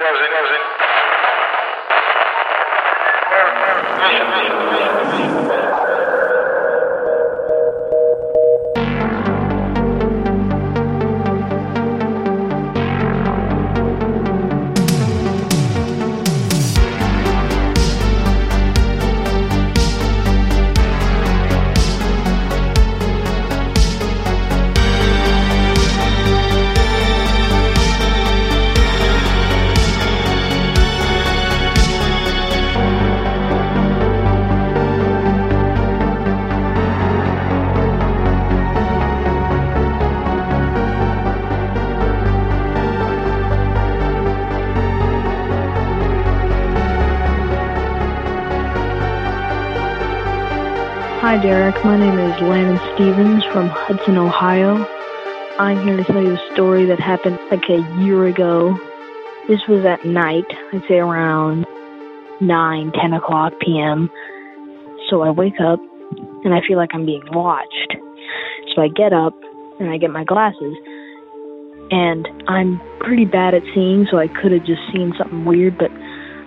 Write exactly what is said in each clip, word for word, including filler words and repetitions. Hi Derek, my name is Landon Stevens from Hudson, Ohio. I'm here to tell you a story that happened like a year ago. This was at night, I'd say around nine, ten o'clock p.m. So I wake up and I feel like I'm being watched. So I get up and I get my glasses. And I'm pretty bad at seeing, so I could have just seen something weird, but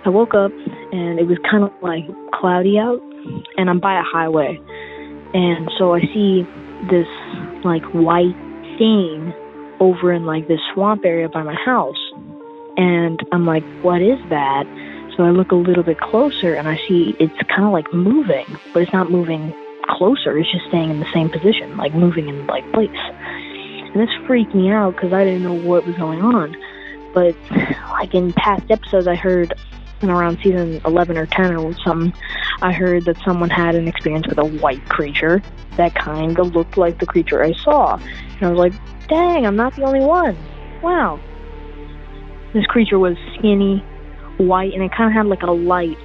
I woke up and it was kind of like cloudy out. And I'm by a highway. And so I see this, like, white thing over in, like, this swamp area by my house. And I'm like, what is that? So I look a little bit closer, and I see it's kind of, like, moving. But it's not moving closer. It's just staying in the same position, like, moving in, like, place. And this freaked me out because I didn't know what was going on. But, like, in past episodes, I heard... And around season eleven or ten or something, I heard that someone had an experience with a white creature that kind of looked like the creature I saw. And I was like, dang, I'm not the only one. Wow. This creature was skinny, white, and it kind of had like a light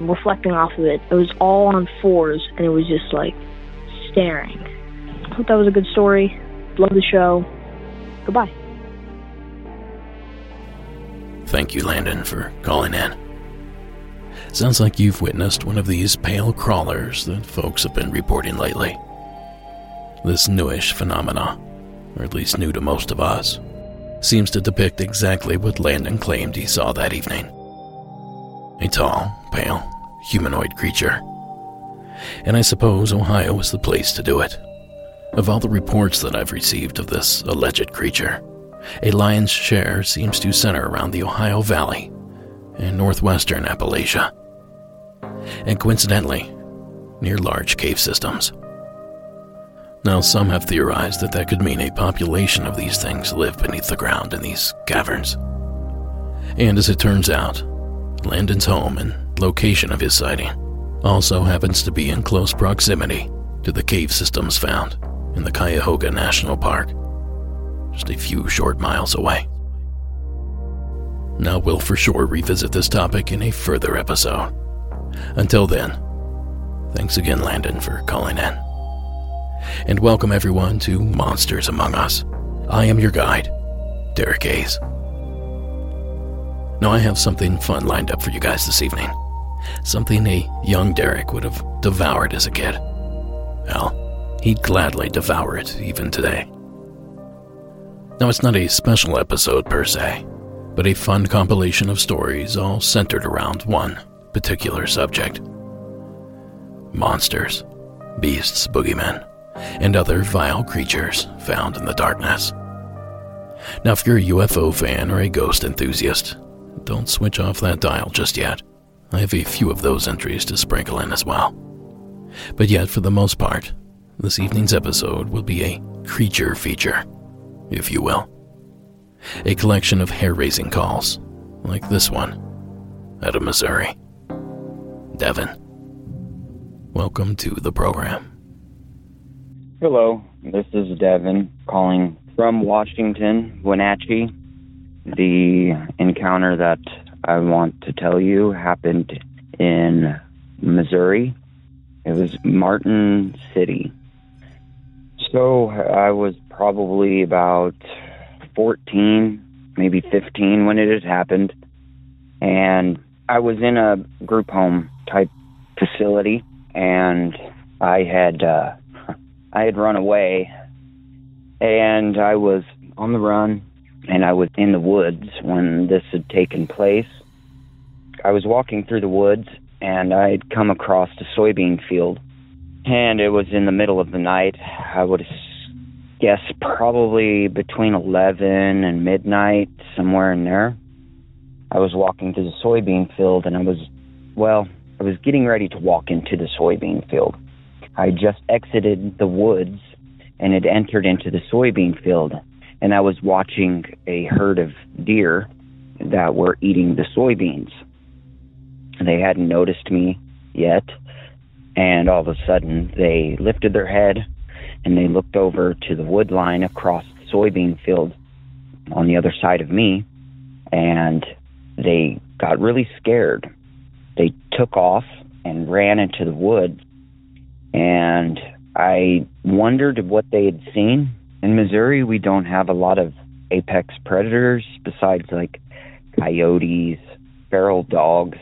reflecting off of it. It was all on fours, and it was just like staring. I hope that was a good story. Love the show. Goodbye. Thank you, Landon, for calling in. Sounds like you've witnessed one of these pale crawlers that folks have been reporting lately. This newish phenomena, or at least new to most of us, seems to depict exactly what Landon claimed he saw that evening. A tall, pale, humanoid creature. And I suppose Ohio was the place to do it. Of all the reports that I've received of this alleged creature, a lion's share seems to center around the Ohio Valley and northwestern Appalachia, and coincidentally, near large cave systems. Now, some have theorized that that could mean a population of these things live beneath the ground in these caverns. And as it turns out, Landon's home and location of his sighting also happens to be in close proximity to the cave systems found in the Cuyahoga National Park, just a few short miles away. Now we'll for sure revisit this topic in a further episode. Until then, thanks again, Landon, for calling in. And welcome everyone to Monsters Among Us. I am your guide, Derek Hayes. Now I have something fun lined up for you guys this evening. Something a young Derek would have devoured as a kid. Well, he'd gladly devour it even today. Now, it's not a special episode per se, but a fun compilation of stories all centered around one particular subject. Monsters, beasts, boogeymen, and other vile creatures found in the darkness. Now, if you're a U F O fan or a ghost enthusiast, don't switch off that dial just yet. I have a few of those entries to sprinkle in as well. But yet, for the most part, this evening's episode will be a creature feature, if you will. A collection of hair-raising calls, like this one, out of Missouri. Devin, welcome to the program. Hello, this is Devin, calling from Washington, Wenatchee. The encounter that I want to tell you happened in Missouri. It was Martin City. So I was probably about fourteen, maybe fifteen when it had happened. And I was in a group home type facility, and I had uh, I had run away, and I was on the run and I was in the woods when this had taken place. I was walking through the woods, and I had come across a soybean field, and it was in the middle of the night. I would guess probably between eleven and midnight, somewhere in there. I was walking through the soybean field, and I was, well, I was getting ready to walk into the soybean field. I just exited the woods and had entered into the soybean field, and I was watching a herd of deer that were eating the soybeans. They hadn't noticed me yet, and all of a sudden they lifted their head and they looked over to the wood line across the soybean field on the other side of me, and they got really scared. They took off and ran into the woods, and I wondered what they had seen. In Missouri, we don't have a lot of apex predators besides like coyotes, feral dogs.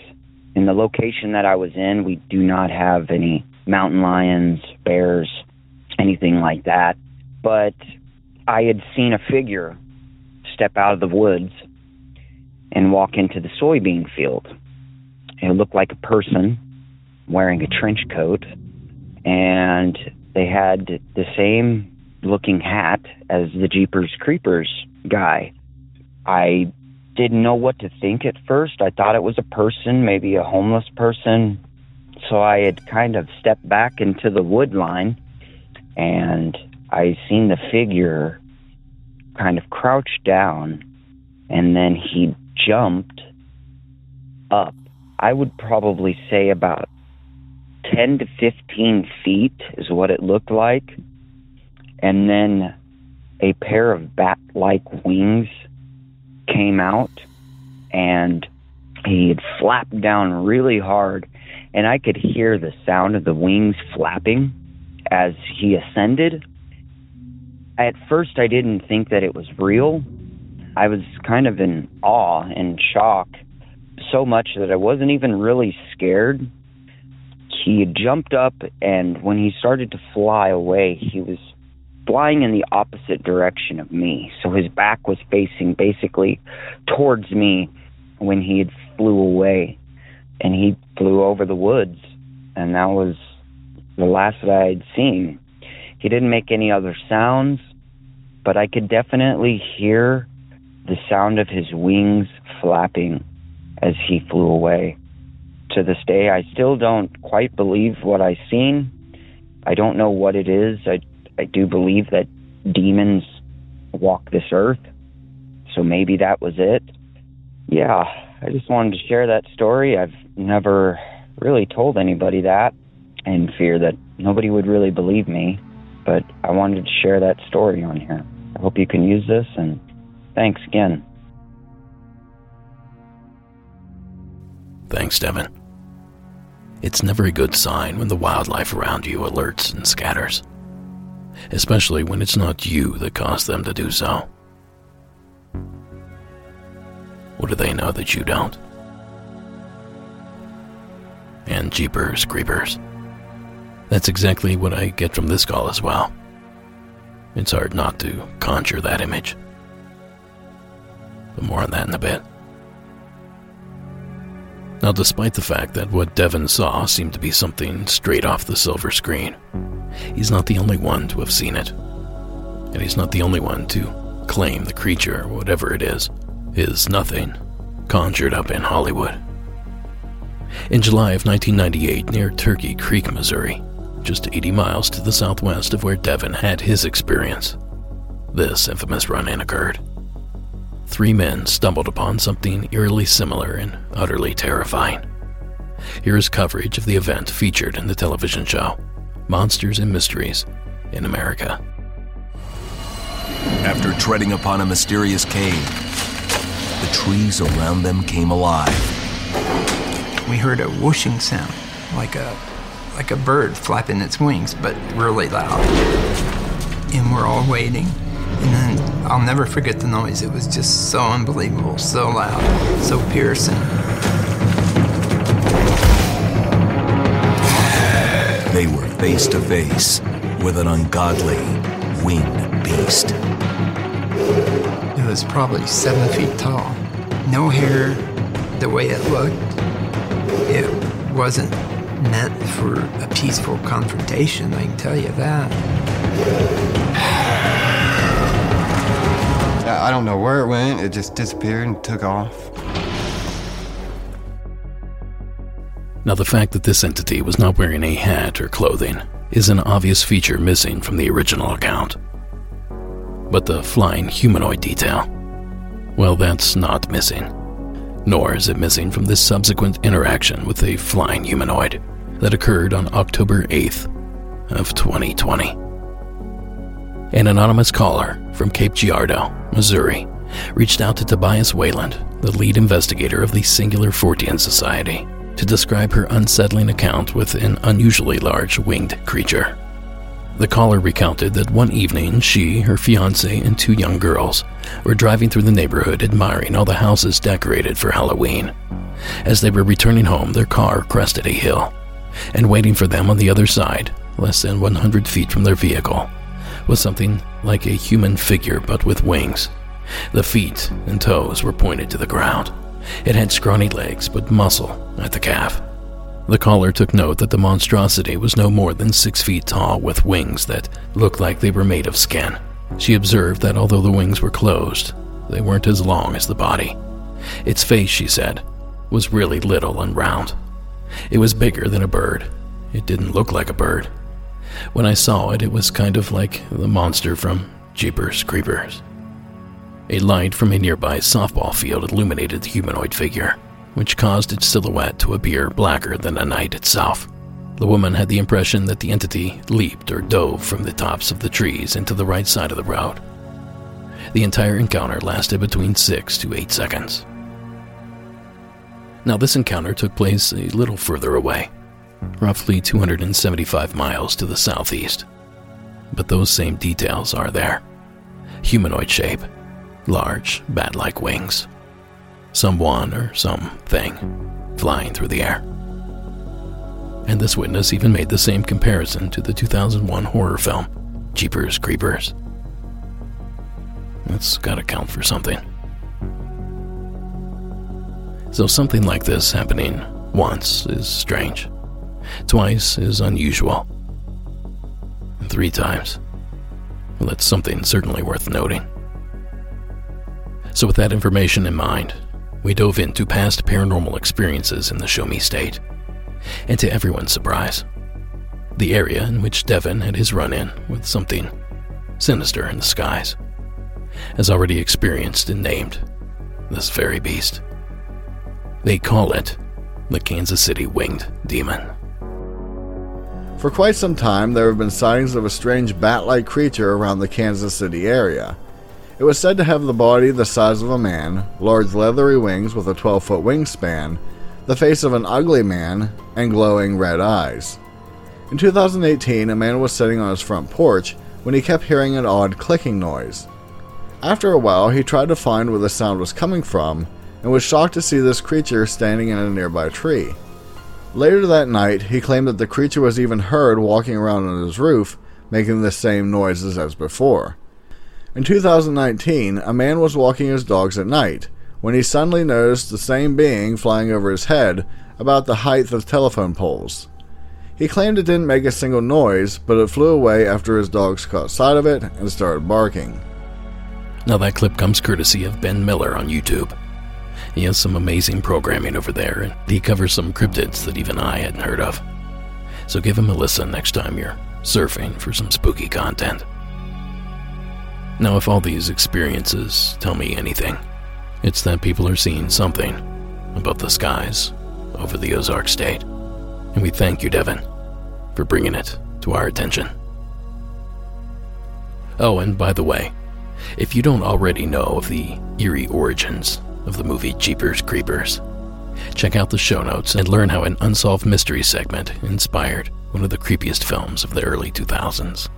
In the location that I was in, we do not have any mountain lions, bears, anything like that. But I had seen a figure step out of the woods and walk into the soybean field. It looked like a person wearing a trench coat, and they had the same looking hat as the Jeepers Creepers guy. I didn't know what to think at first. I thought it was a person, maybe a homeless person. So I had kind of stepped back into the wood line, and I seen the figure kind of crouch down, and then he jumped up. I would probably say about ten to fifteen feet is what it looked like. And then a pair of bat-like wings came out, and he had flapped down really hard, and I could hear the sound of the wings flapping as he ascended. At first, I didn't think that it was real. I was kind of in awe and shock, so much that I wasn't even really scared. He had jumped up, and when he started to fly away, he was flying in the opposite direction of me. So his back was facing basically towards me when he had flew away, and he flew over the woods, and that was the last that I had seen. He didn't make any other sounds, but I could definitely hear the sound of his wings flapping as he flew away. To this day, I still don't quite believe what I seen. I don't know what it is. I I do believe that demons walk this earth, so maybe that was it. Yeah, I just wanted to share that story. I've never really told anybody that, in fear that nobody would really believe me, but I wanted to share that story on here. I hope you can use this, and thanks again. Thanks, Devin. It's never a good sign when the wildlife around you alerts and scatters, especially when it's not you that caused them to do so. What do they know that you don't? And Jeepers Creepers. That's exactly what I get from this call as well. It's hard not to conjure that image. But more on that in a bit. Now, despite the fact that what Devin saw seemed to be something straight off the silver screen, he's not the only one to have seen it. And he's not the only one to claim the creature, whatever it is, is nothing conjured up in Hollywood. In July of nineteen ninety-eight, near Turkey Creek, Missouri, just eighty miles to the southwest of where Devin had his experience, this infamous run-in occurred. Three men stumbled upon something eerily similar and utterly terrifying. Here is coverage of the event featured in the television show Monsters and Mysteries in America. After treading upon a mysterious cave, the trees around them came alive. We heard a whooshing sound, like a like a bird flapping its wings, but really loud. And we're all waiting. And then I'll never forget the noise. It was just so unbelievable, so loud, so piercing. They were face to face with an ungodly winged beast. It was was probably seven feet tall. No hair, the way it looked, it wasn't meant for a peaceful confrontation, I can tell you that. I don't know where it went, it just disappeared and took off. Now, the fact that this entity was not wearing a hat or clothing is an obvious feature missing from the original account. But the flying humanoid detail, well, that's not missing. Nor is it missing from this subsequent interaction with a flying humanoid that occurred on October eighth of twenty twenty. An anonymous caller from Cape Girardeau, Missouri, reached out to Tobias Wayland, the lead investigator of the Singular Fortean Society, to describe her unsettling account with an unusually large winged creature. The caller recounted that one evening she, her fiancé, and two young girls were driving through the neighborhood admiring all the houses decorated for Halloween. As they were returning home, their car crested a hill, and waiting for them on the other side, less than one hundred feet from their vehicle, was something like a human figure but with wings. The feet and toes were pointed to the ground. It had scrawny legs but muscle at the calf. The caller took note that the monstrosity was no more than six feet tall with wings that looked like they were made of skin. She observed that although the wings were closed, they weren't as long as the body. Its face, she said, was really little and round. It was bigger than a bird. It didn't look like a bird. When I saw it, it was kind of like the monster from Jeepers Creepers. A light from a nearby softball field illuminated the humanoid figure, which caused its silhouette to appear blacker than the night itself. The woman had the impression that the entity leaped or dove from the tops of the trees into the right side of the road. The entire encounter lasted between six to eight seconds. Now, this encounter took place a little further away, roughly two hundred seventy-five miles to the southeast. But those same details are there. Humanoid shape, large, bat-like wings. Someone or something flying through the air. And this witness even made the same comparison to the two thousand one horror film, Jeepers Creepers. That's gotta count for something. So something like this happening once is strange. Twice is unusual. Three times. Well, that's something certainly worth noting. So with that information in mind, we dove into past paranormal experiences in the Show Me State. And to everyone's surprise, the area in which Devin had his run-in with something sinister in the skies has already experienced and named this very beast. They call it the Kansas City Winged Demon. For quite some time, there have been sightings of a strange bat-like creature around the Kansas City area. It was said to have the body the size of a man, large leathery wings with a twelve-foot wingspan, the face of an ugly man, and glowing red eyes. In two thousand eighteen, a man was sitting on his front porch when he kept hearing an odd clicking noise. After a while, he tried to find where the sound was coming from and was shocked to see this creature standing in a nearby tree. Later that night, he claimed that the creature was even heard walking around on his roof, making the same noises as before. In two thousand nineteen, a man was walking his dogs at night when he suddenly noticed the same being flying over his head about the height of telephone poles. He claimed it didn't make a single noise, but it flew away after his dogs caught sight of it and started barking. Now, that clip comes courtesy of Ben Miller on YouTube. He has some amazing programming over there, and he covers some cryptids that even I hadn't heard of. So give him a listen next time you're surfing for some spooky content. Now, if all these experiences tell me anything, it's that people are seeing something above the skies over the Ozark State. And we thank you, Devin, for bringing it to our attention. Oh, and by the way, if you don't already know of the eerie origins of the movie Jeepers Creepers, check out the show notes and learn how an Unsolved Mystery segment inspired one of the creepiest films of the early two thousands.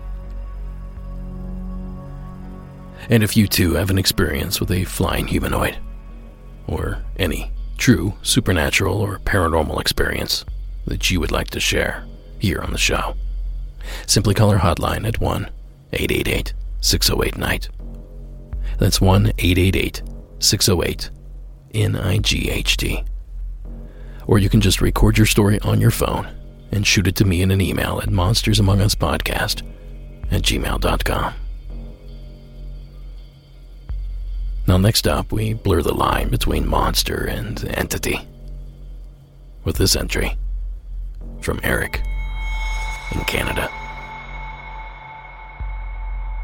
And if you too have an experience with a flying humanoid, or any true supernatural or paranormal experience that you would like to share here on the show, simply call our hotline at one eight eight eight six oh eight N I G H T. That's one eight eight eight, six oh eight, N I G H T. Or you can just record your story on your phone and shoot it to me in an email at monsters among us podcast at gmail dot com. Now, next up, we blur the line between monster and entity with this entry from Eric in Canada.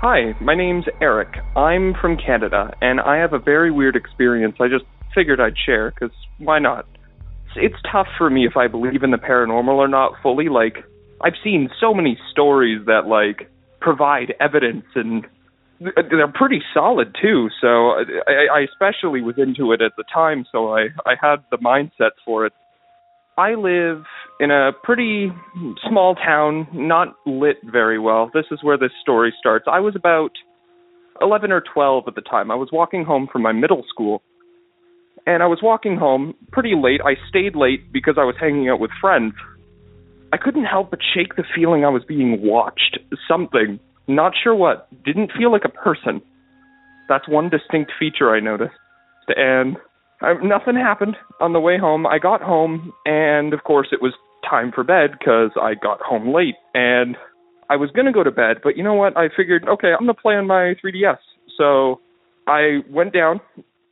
Hi, my name's Eric. I'm from Canada, and I have a very weird experience I just figured I'd share, because why not? It's tough for me if I believe in the paranormal or not fully. Like, I've seen so many stories that, like, provide evidence, and they're pretty solid, too, so I, I especially was into it at the time, so I, I had the mindset for it. I live in a pretty small town, not lit very well. This is where this story starts. I was about eleven or twelve at the time. I was walking home from my middle school, and I was walking home pretty late. I stayed late because I was hanging out with friends. I couldn't help but shake the feeling I was being watched. Something, not sure what, didn't feel like a person. That's one distinct feature I noticed. And I, nothing happened on the way home. I got home, and of course it was time for bed because I got home late. And I was going to go to bed, but you know what? I figured, okay, I'm going to play on my three D S. So I went down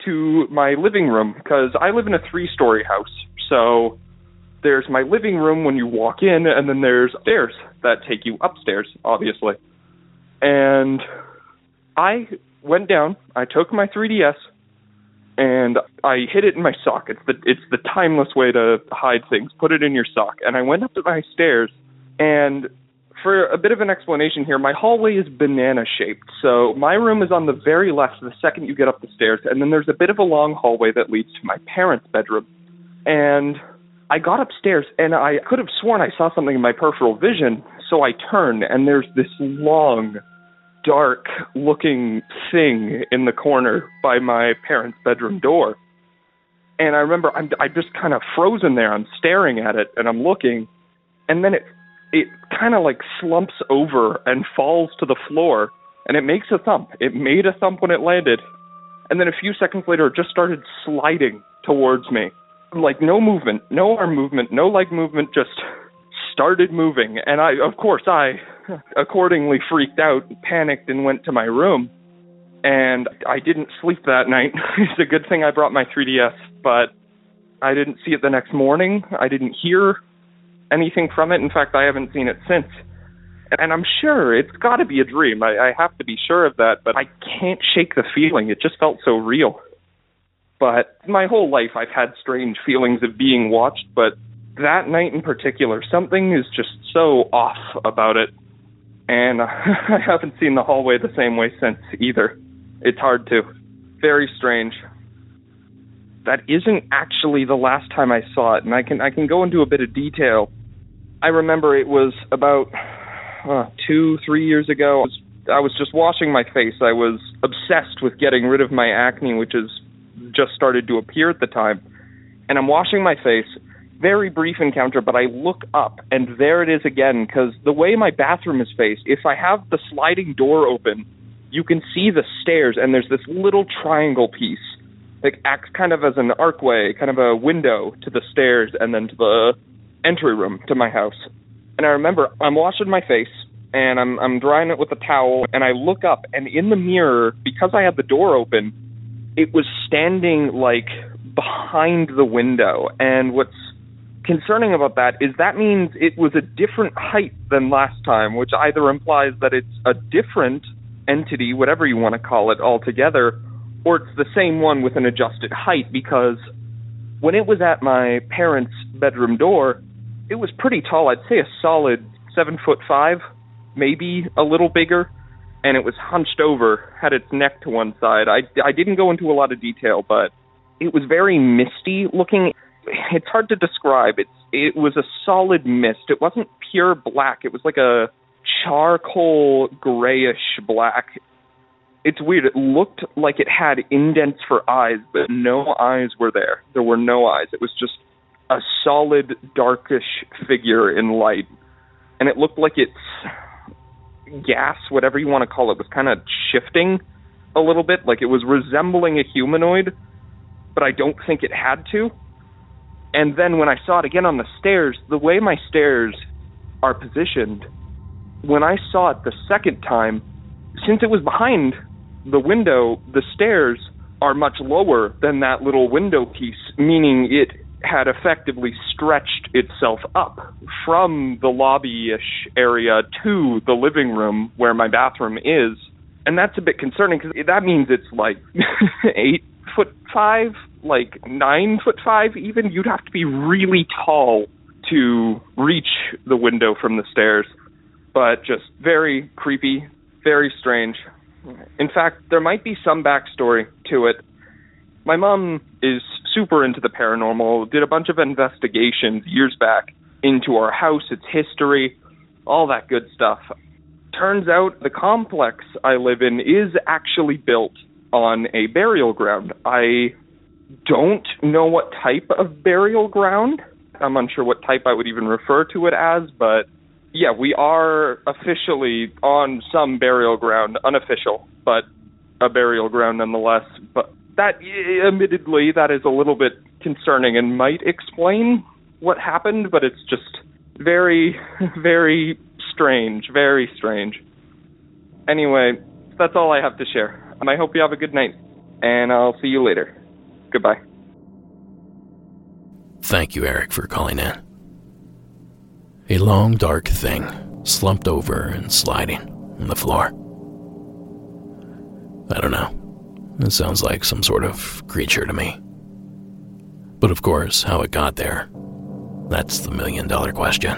to my living room because I live in a three-story house. So there's my living room when you walk in, and then there's stairs that take you upstairs, obviously. And I went down, I took my three D S, and I hid it in my sock. It's the, it's the timeless way to hide things. Put it in your sock. And I went up to my stairs, and for a bit of an explanation here, my hallway is banana-shaped. So my room is on the very left the second you get up the stairs, and then there's a bit of a long hallway that leads to my parents' bedroom. And I got upstairs, and I could have sworn I saw something in my peripheral vision. So I turn, and there's this long, dark-looking thing in the corner by my parents' bedroom door. And I remember I'm, I'm just kind of frozen there. I'm staring at it, and I'm looking. And then it it kind of like slumps over and falls to the floor, and it makes a thump. It made a thump when it landed. And then a few seconds later, it just started sliding towards me. Like, no movement, no arm movement, no leg movement, just started moving, and I, of course, I accordingly freaked out, panicked, and went to my room, and I didn't sleep that night. It's a good thing I brought my three D S, but I didn't see it the next morning. I didn't hear anything from it. In fact, I haven't seen it since, and I'm sure it's got to be a dream. I, I have to be sure of that, but I can't shake the feeling. It just felt so real. But my whole life, I've had strange feelings of being watched, but that night in particular, something is just so off about it, and I haven't seen the hallway the same way since either. It's hard to. Very strange. That isn't actually the last time I saw it, and I can I can go into a bit of detail. I remember it was about uh, two, three years ago. I was, I was just washing my face. I was obsessed with getting rid of my acne, which has just started to appear at the time, and I'm washing my face. Very brief encounter, but I look up, and there it is again, because the way my bathroom is faced, if I have the sliding door open, you can see the stairs, and there's this little triangle piece that acts kind of as an archway, kind of a window to the stairs, and then to the entry room to my house. And I remember, I'm washing my face, and I'm, I'm drying it with a towel, and I look up, and in the mirror, because I had the door open, it was standing, like, behind the window, and what's concerning about that is that means it was a different height than last time, which either implies that it's a different entity, whatever you want to call it altogether, or it's the same one with an adjusted height, because when it was at my parents' bedroom door, it was pretty tall. I'd say a solid seven foot five, maybe a little bigger, and it was hunched over, had its neck to one side. I, I didn't go into a lot of detail, but it was very misty looking. It's hard to describe. It's, it was a solid mist. It wasn't pure black. It was like a charcoal grayish black. It's weird. It looked like it had indents for eyes, but no eyes were there. There were no eyes. It was just a solid, darkish figure in light. And it looked like its gas, whatever you want to call it, was kind of shifting. a little bit. Like, it was resembling a humanoid, but I don't think it had to. And then when I saw it again on the stairs, the way my stairs are positioned, when I saw it the second time, since it was behind the window, the stairs are much lower than that little window piece, meaning it had effectively stretched itself up from the lobby-ish area to the living room where my bathroom is. And that's a bit concerning because that means it's like eight foot five, like nine foot five even. You'd have to be really tall to reach the window from the stairs. But just very creepy, very strange. In fact, there might be some backstory to it. My mom is super into the paranormal, did a bunch of investigations years back into our house, its history, all that good stuff. Turns out the complex I live in is actually built on a burial ground. I don't know what type of burial ground. I'm unsure what type I would even refer to it as, but yeah, we are officially on some burial ground, unofficial, but a burial ground nonetheless. But that, admittedly, that is a little bit concerning and might explain what happened, but it's just very, very strange, very strange. Anyway, that's all I have to share. And I hope you have a good night, and I'll see you later. Goodbye. Thank you, Eric, for calling in. A long, dark thing slumped over and sliding on the floor. I don't know. It sounds like some sort of creature to me. But of course, how it got there, that's the million-dollar question.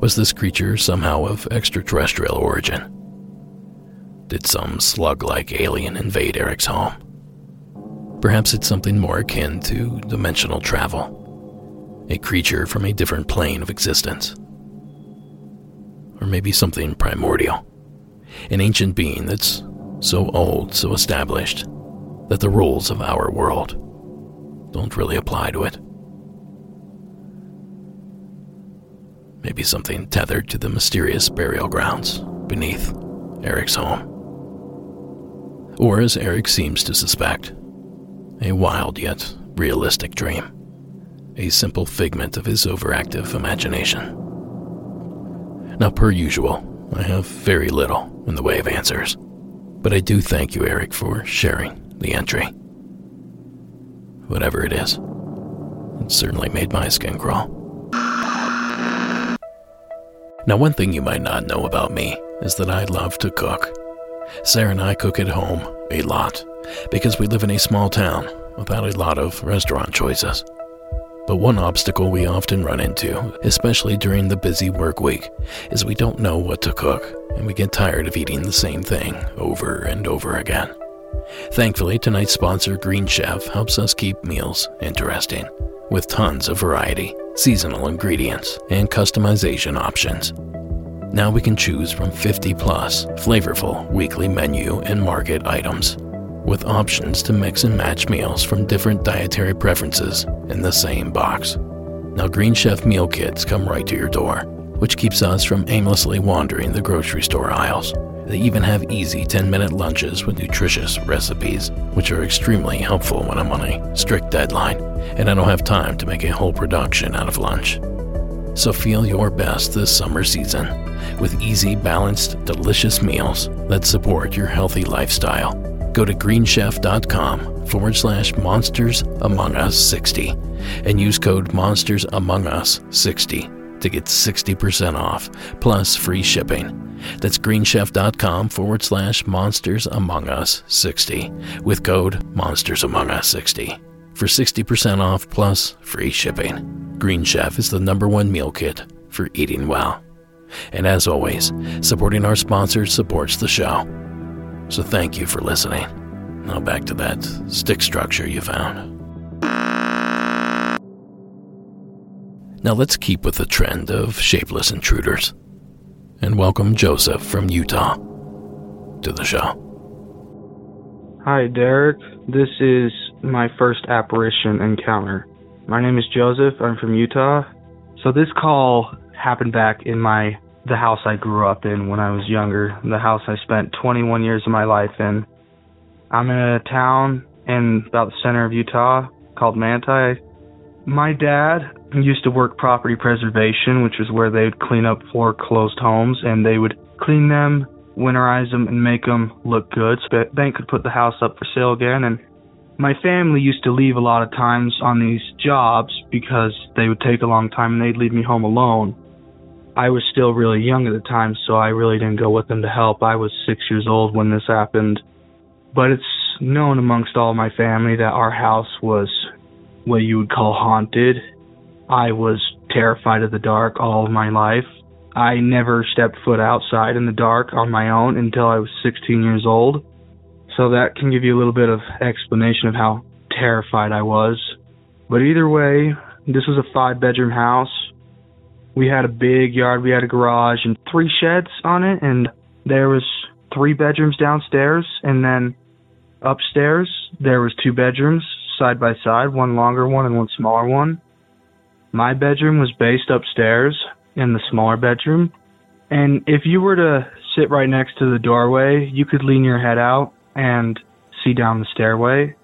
Was this creature somehow of extraterrestrial origin? Did some slug-like alien invade Eric's home? Perhaps it's something more akin to dimensional travel, a creature from a different plane of existence. Or maybe something primordial, an ancient being that's so old, so established, that the rules of our world don't really apply to it. Maybe something tethered to the mysterious burial grounds beneath Eric's home. Or, as Eric seems to suspect, a wild yet realistic dream, a simple figment of his overactive imagination. Now, per usual, I have very little in the way of answers. But I do thank you, Eric, for sharing the entry. Whatever it is, it certainly made my skin crawl. Now, one thing you might not know about me is that I love to cook. Sarah and I cook at home a lot because we live in a small town without a lot of restaurant choices. But one obstacle we often run into, especially during the busy work week, is we don't know what to cook, and we get tired of eating the same thing over and over again. Thankfully, tonight's sponsor, Green Chef, helps us keep meals interesting, with tons of variety, seasonal ingredients, and customization options. Now we can choose from fifty plus flavorful weekly menu and market items, with options to mix and match meals from different dietary preferences in the same box. Now, Green Chef meal kits come right to your door, which keeps us from aimlessly wandering the grocery store aisles. They even have easy ten-minute lunches with nutritious recipes, which are extremely helpful when I'm on a strict deadline and I don't have time to make a whole production out of lunch. So feel your best this summer season with easy, balanced, delicious meals that support your healthy lifestyle. Go to green chef dot com forward slash Monsters Among Us sixty and use code Monsters Among Us sixty to get sixty percent off plus free shipping. That's green chef dot com forward slash Monsters Among Us sixty with code Monsters Among Us sixty for sixty percent off plus free shipping. Green Chef is the number one meal kit for eating well. And as always, supporting our sponsors supports the show. So thank you for listening. Now back to that stick structure you found. Now let's keep with the trend of shapeless intruders and welcome Joseph from Utah to the show. Hi, Derek. This is my first apparition encounter. My name is Joseph. I'm from Utah. So this call happened back in my the house I grew up in when I was younger, the house I spent twenty-one years of my life in. I'm in a town in about the center of Utah called Manti. My dad used to work property preservation, which was where they would clean up foreclosed homes, and they would clean them, winterize them, and make them look good so the bank could put the house up for sale again. And my family used to leave a lot of times on these jobs because they would take a long time and they'd leave me home alone. I was still really young at the time, so I really didn't go with them to help. I was six years old when this happened. But it's known amongst all my family that our house was what you would call haunted. I was terrified of the dark all of my life. I never stepped foot outside in the dark on my own until I was sixteen years old. So that can give you a little bit of explanation of how terrified I was. But either way, this was a five-bedroom house. We had a big yard, we had a garage, and three sheds on it, and there was three bedrooms downstairs, and then upstairs there was two bedrooms side by side, one longer one and one smaller one. My bedroom was based upstairs in the smaller bedroom, and if you were to sit right next to the doorway, you could lean your head out and see down the stairway.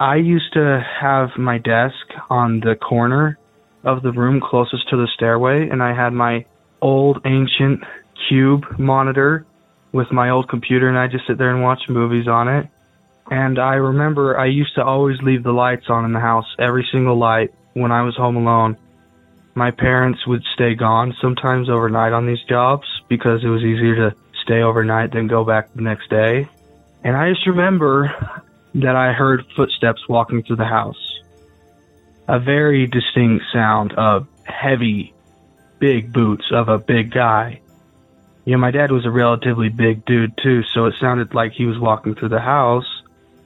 I used to have my desk on the corner of the room closest to the stairway, and I had my old ancient cube monitor with my old computer, and I just sit there and watch movies on it. And I remember I used to always leave the lights on in the house, every single light, when I was home alone. My parents would stay gone sometimes overnight on these jobs because it was easier to stay overnight than go back the next day. And I just remember that I heard footsteps walking through the house. A very distinct sound of heavy, big boots of a big guy. You know, my dad was a relatively big dude too, so it sounded like he was walking through the house,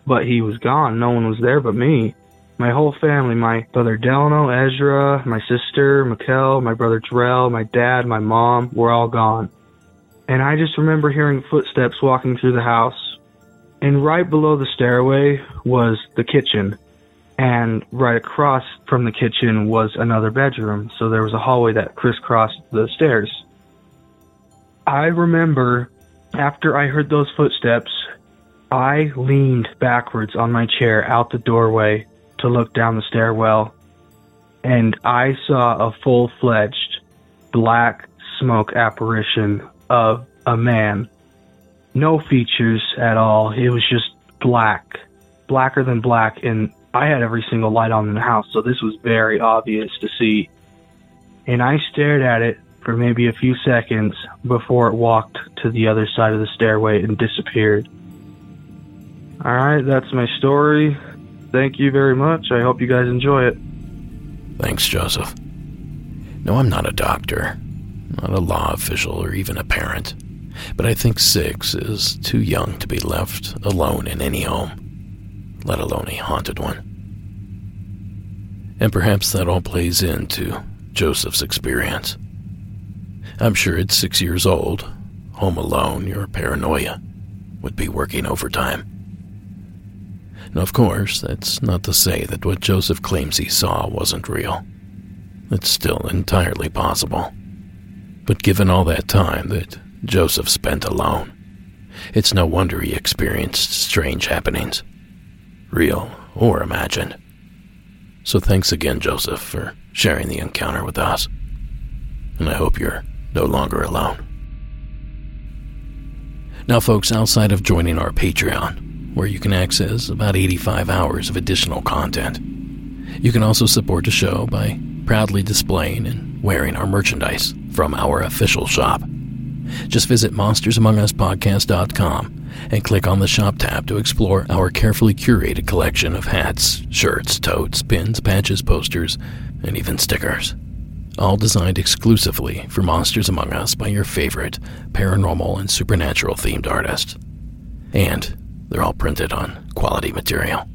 but he was gone. No one was there but me. My whole family, my brother Delano, Ezra, my sister, Mikkel, my brother Jarrell, my dad, my mom, were all gone. And I just remember hearing footsteps walking through the house. And right below the stairway was the kitchen. And right across from the kitchen was another bedroom. So there was a hallway that crisscrossed the stairs. I remember after I heard those footsteps, I leaned backwards on my chair out the doorway to look down the stairwell, and I saw a full-fledged black smoke apparition of a man. No features at all. It was just black, blacker than black, and I had every single light on in the house, so this was very obvious to see. And I stared at it for maybe a few seconds before it walked to the other side of the stairway and disappeared. All right, that's my story. Thank you very much. I hope you guys enjoy it. Thanks, Joseph. No, I'm not a doctor, not a law official, or even a parent, but I think six is too young to be left alone in any home, let alone a haunted one. And perhaps that all plays into Joseph's experience. I'm sure at six years old, home alone, your paranoia would be working overtime. Now, of course, that's not to say that what Joseph claims he saw wasn't real. It's still entirely possible. But given all that time that Joseph spent alone, it's no wonder he experienced strange happenings, real or imagined. So thanks again, Joseph, for sharing the encounter with us. And I hope you're no longer alone. Now, folks, outside of joining our Patreon, where you can access about eighty-five hours of additional content. You can also support the show by proudly displaying and wearing our merchandise from our official shop. Just visit monsters among us podcast dot com and click on the shop tab to explore our carefully curated collection of hats, shirts, totes, pins, patches, posters, and even stickers, all designed exclusively for Monsters Among Us by your favorite paranormal and supernatural themed artist. And they're all printed on quality material.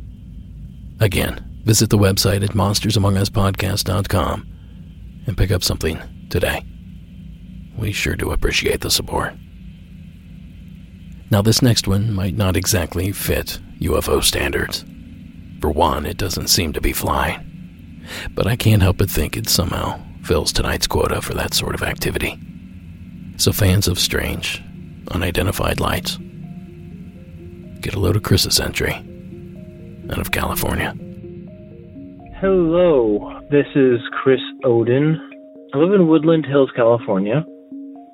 Again, visit the website at monsters among us podcast dot com and pick up something today. We sure do appreciate the support. Now, this next one might not exactly fit U F O standards. For one, it doesn't seem to be flying. But I can't help but think it somehow fills tonight's quota for that sort of activity. So fans of strange, unidentified lights, get a load of Chris's entry out of California. Hello, this is Chris Odin. I live in Woodland Hills, California.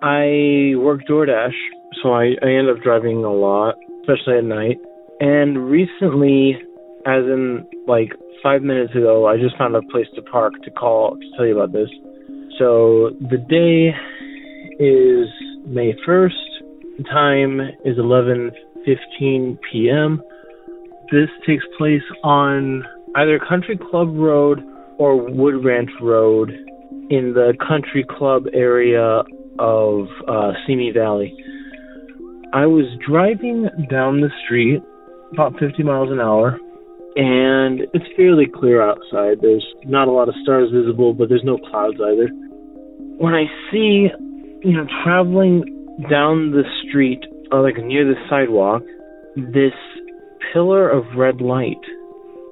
I work DoorDash, so I, I end up driving a lot, especially at night. And recently, as in like five minutes ago, I just found a place to park to call to tell you about this. So the day is May first. The time is eleven fifteen p.m. This takes place on either Country Club Road or Wood Ranch Road in the Country Club area of uh, Simi Valley. I was driving down the street about fifty miles an hour, and it's fairly clear outside. There's not a lot of stars visible, but there's no clouds either. When I see, you know, traveling down the street, or like near the sidewalk, this pillar of red light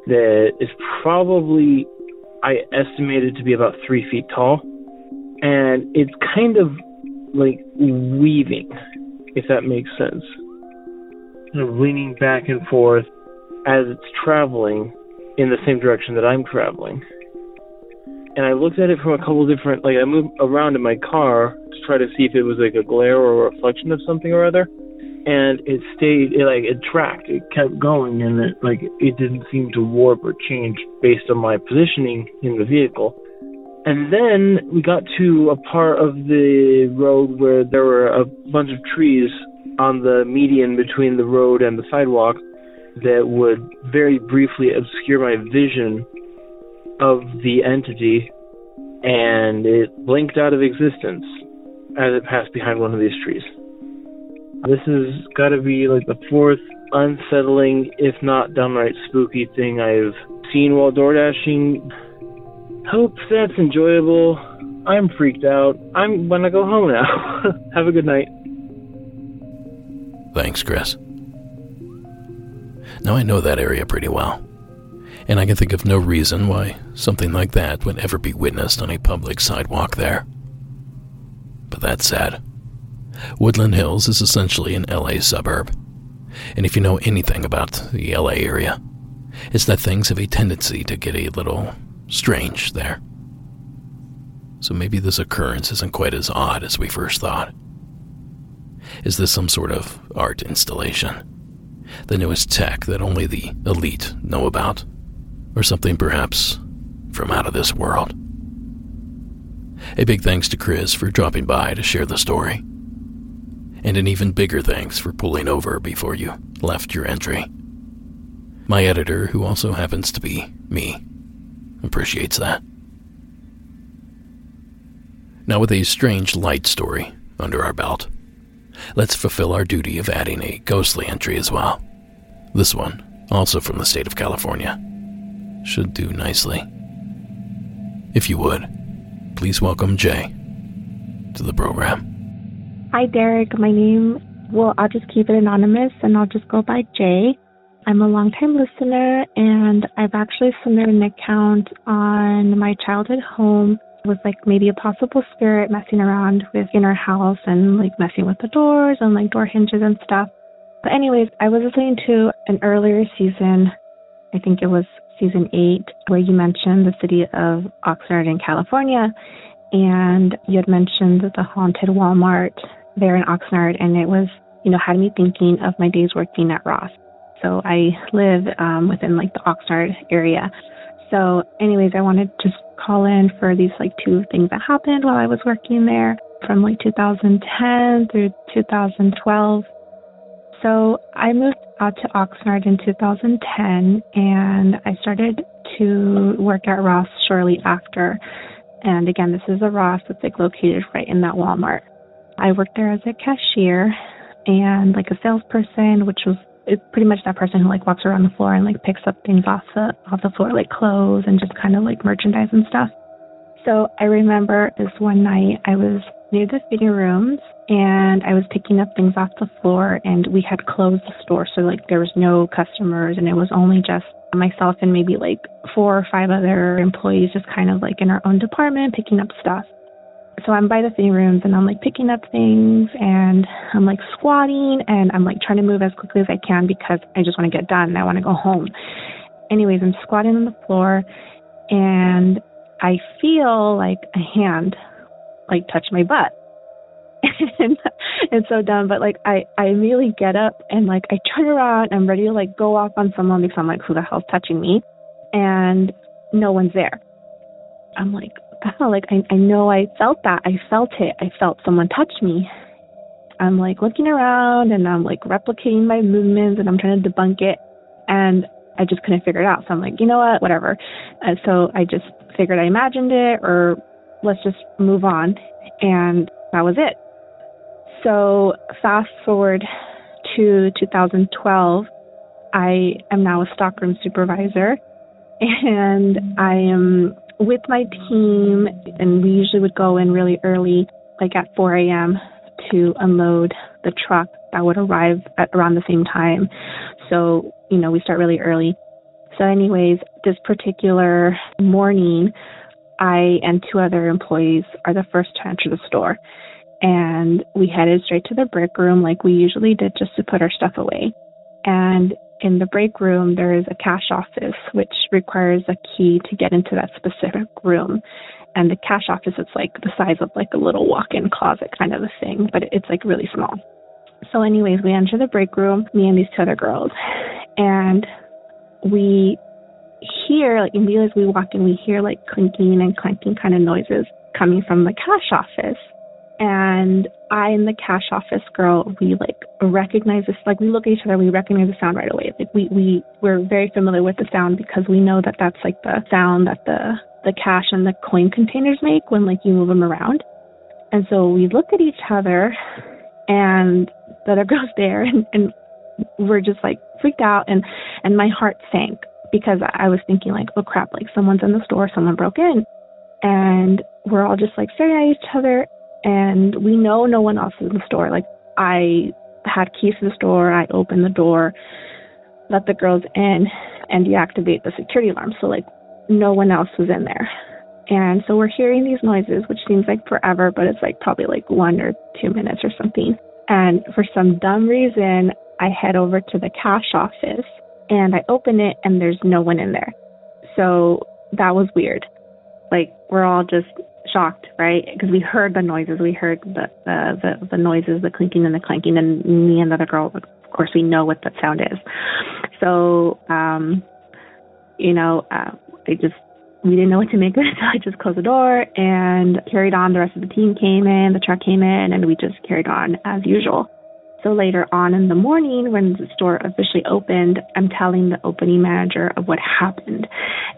that is probably, I estimated to be about three feet tall, and it's kind of like weaving, if that makes sense. Kind of leaning back and forth as it's traveling in the same direction that I'm traveling. And I looked at it from a couple different, like I moved around in my car to try to see if it was like a glare or a reflection of something or other. And it stayed, it, like it tracked, it kept going, and it, like it didn't seem to warp or change based on my positioning in the vehicle. And then we got to a part of the road where there were a bunch of trees on the median between the road and the sidewalk that would very briefly obscure my vision of the entity, and it blinked out of existence as it passed behind one of these trees. This has got to be like the fourth unsettling, if not downright spooky thing I've seen while DoorDashing. Hope that's enjoyable. I'm freaked out. I'm gonna go home now. Have a good night. Thanks, Chris. Now I know that area pretty well, and I can think of no reason why something like that would ever be witnessed on a public sidewalk there. But that said, Woodland Hills is essentially an L A suburb, and if you know anything about the L A area, it's that things have a tendency to get a little strange there. So maybe this occurrence isn't quite as odd as we first thought. Is this some sort of art installation? The newest tech that only the elite know about? Or something perhaps from out of this world? A big thanks to Chris for dropping by to share the story. And an even bigger thanks for pulling over before you left your entry. My editor, who also happens to be me, appreciates that. Now with a strange light story under our belt, let's fulfill our duty of adding a ghostly entry as well. This one, also from the state of California, should do nicely. If you would, please welcome Jay to the program. Hi Derek, my name, well, I'll just keep it anonymous and I'll just go by Jay. I'm a longtime listener, and I've actually submitted an account on my childhood home with like maybe a possible spirit messing around within our house and like messing with the doors and like door hinges and stuff. But anyways, I was listening to an earlier season, I think it was season eight, where you mentioned the city of Oxnard in California, and you had mentioned the haunted Walmart there in Oxnard, and it was, you know, had me thinking of my days working at Ross. So I live um, within like the Oxnard area. So anyways, I wanted to just call in for these like two things that happened while I was working there from like two thousand ten through two thousand twelve. So I moved out to Oxnard in two thousand ten, and I started to work at Ross shortly after. And again, this is a Ross that's like located right in that Walmart. I worked there as a cashier and like a salesperson, which was it's pretty much that person who like walks around the floor and like picks up things off the off the floor, like clothes and just kind of like merchandise and stuff. So I remember this one night I was near the fitting rooms and I was picking up things off the floor, and we had closed the store, so like there was no customers, and it was only just myself and maybe like four or five other employees just kind of like in our own department picking up stuff. so I'm by the thing rooms, and I'm, like, picking up things, and I'm, like, squatting, and I'm, like, trying to move as quickly as I can because I just want to get done, and I want to go home. Anyways, I'm squatting on the floor, and I feel, like, a hand, like, touch my butt. And it's so dumb, but, like, I, I immediately get up, and, like, I turn around, and I'm ready to, like, go off on someone because I'm, like, who the hell's touching me? And no one's there. I'm, like, oh, like, I, I know I felt that. I felt it. I felt someone touch me. I'm, like, looking around, and I'm, like, replicating my movements, and I'm trying to debunk it, and I just couldn't figure it out. So I'm like, you know what, whatever. And so I just figured I imagined it, or let's just move on, and that was it. So fast forward to two thousand twelve, I am now a stockroom supervisor, and I am with my team, and we usually would go in really early, like at four a.m. to unload the truck that would arrive at around the same time. So, you know, we start really early. So anyways, this particular morning, I and two other employees are the first to enter the store. And we headed straight to the break room like we usually did, just to put our stuff away. And in the break room, there is a cash office, which requires a key to get into that specific room. And the cash office is like the size of like a little walk-in closet kind of a thing, but it's like really small. So anyways, we enter the break room, me and these two other girls, and we hear, like immediately as we walk in, we hear like clinking and clanking kind of noises coming from the cash office. And I and the cash office girl, we like recognize this, like we look at each other, we recognize the sound right away. Like we, we, we're very familiar with the sound because we know that that's like the sound that the, the cash and the coin containers make when like you move them around. And so we look at each other, and the other girl's there, and, and we're just like freaked out, and, and my heart sank because I was thinking like, oh crap, like someone's in the store, someone broke in, and we're all just like staring at each other. And we know no one else is in the store. Like, I had keys to the store. I opened the door, let the girls in, and deactivate the security alarm. So, like, no one else was in there. And so we're hearing these noises, which seems like forever, but it's, like, probably, like, one or two minutes or something. And for some dumb reason, I head over to the cash office, and I open it, and there's no one in there. So that was weird. Like, we're all just shocked, right? Because we heard the noises, we heard the, the the the noises, the clinking and the clanking, and me and the other girl, of course, we know what that sound is. So, um, you know, uh, they just we didn't know what to make of it, so I just closed the door and carried on. The rest of the team came in, the truck came in, and we just carried on as usual. So later on in the morning, when the store officially opened, I'm telling the opening manager of what happened.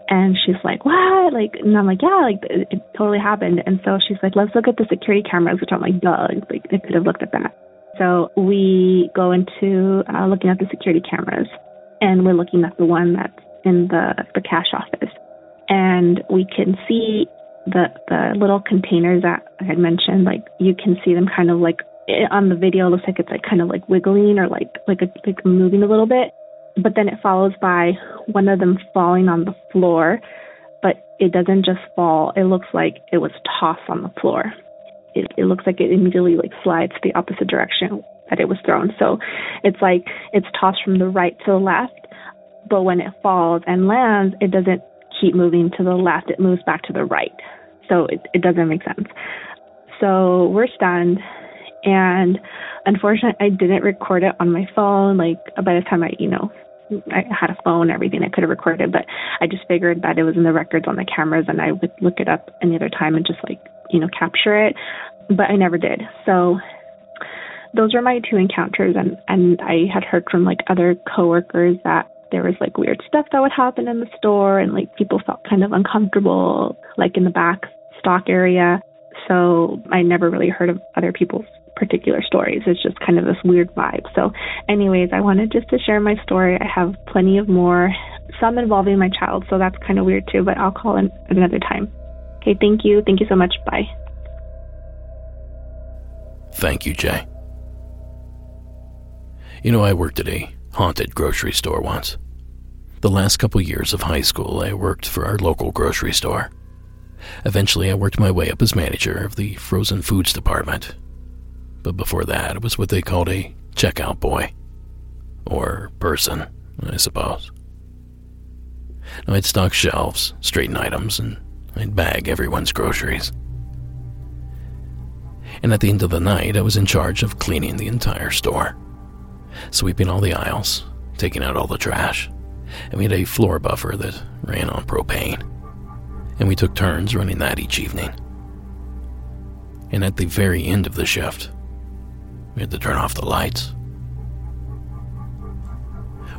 And she's like, what? Like, and I'm like, yeah, like it, it totally happened. And so she's like, let's look at the security cameras, which I'm like, duh, like they could have looked at that. So we go into uh, looking at the security cameras, and we're looking at the one that's in the, the cash office. And we can see the the little containers that I had mentioned, like you can see them kind of like, it, on the video, it looks like it's like kind of like wiggling or like like a, like moving a little bit, but then it follows by one of them falling on the floor, but it doesn't just fall. It looks like it was tossed on the floor. It, it looks like it immediately like slides the opposite direction that it was thrown. So it's like it's tossed from the right to the left, but when it falls and lands, it doesn't keep moving to the left. It moves back to the right. So it, it doesn't make sense. So we're stunned. And unfortunately, I didn't record it on my phone. Like by the time I, you know, I had a phone, everything I could have recorded, but I just figured that it was in the records on the cameras, and I would look it up any other time and just like, you know, capture it. But I never did. So those were my two encounters, and, and I had heard from like other coworkers that there was like weird stuff that would happen in the store, and like people felt kind of uncomfortable, like in the back stock area. So I never really heard of other people's particular stories. It's just kind of this weird vibe. So anyways, I wanted just to share my story. I have plenty of more, some involving my child, so that's kind of weird too, but I'll call in another time. Okay, thank you. Thank you so much. Bye. Thank you, Jay. You know, I worked at a haunted grocery store once. The last couple years of high school, I worked for our local grocery store. Eventually, I worked my way up as manager of the frozen foods department. But before that, I was what they called a checkout boy. Or person, I suppose. Now, I'd stock shelves, straighten items, and I'd bag everyone's groceries. And at the end of the night, I was in charge of cleaning the entire store. Sweeping all the aisles, taking out all the trash, and we had a floor buffer that ran on propane. And we took turns running that each evening. And at the very end of the shift, we had to turn off the lights.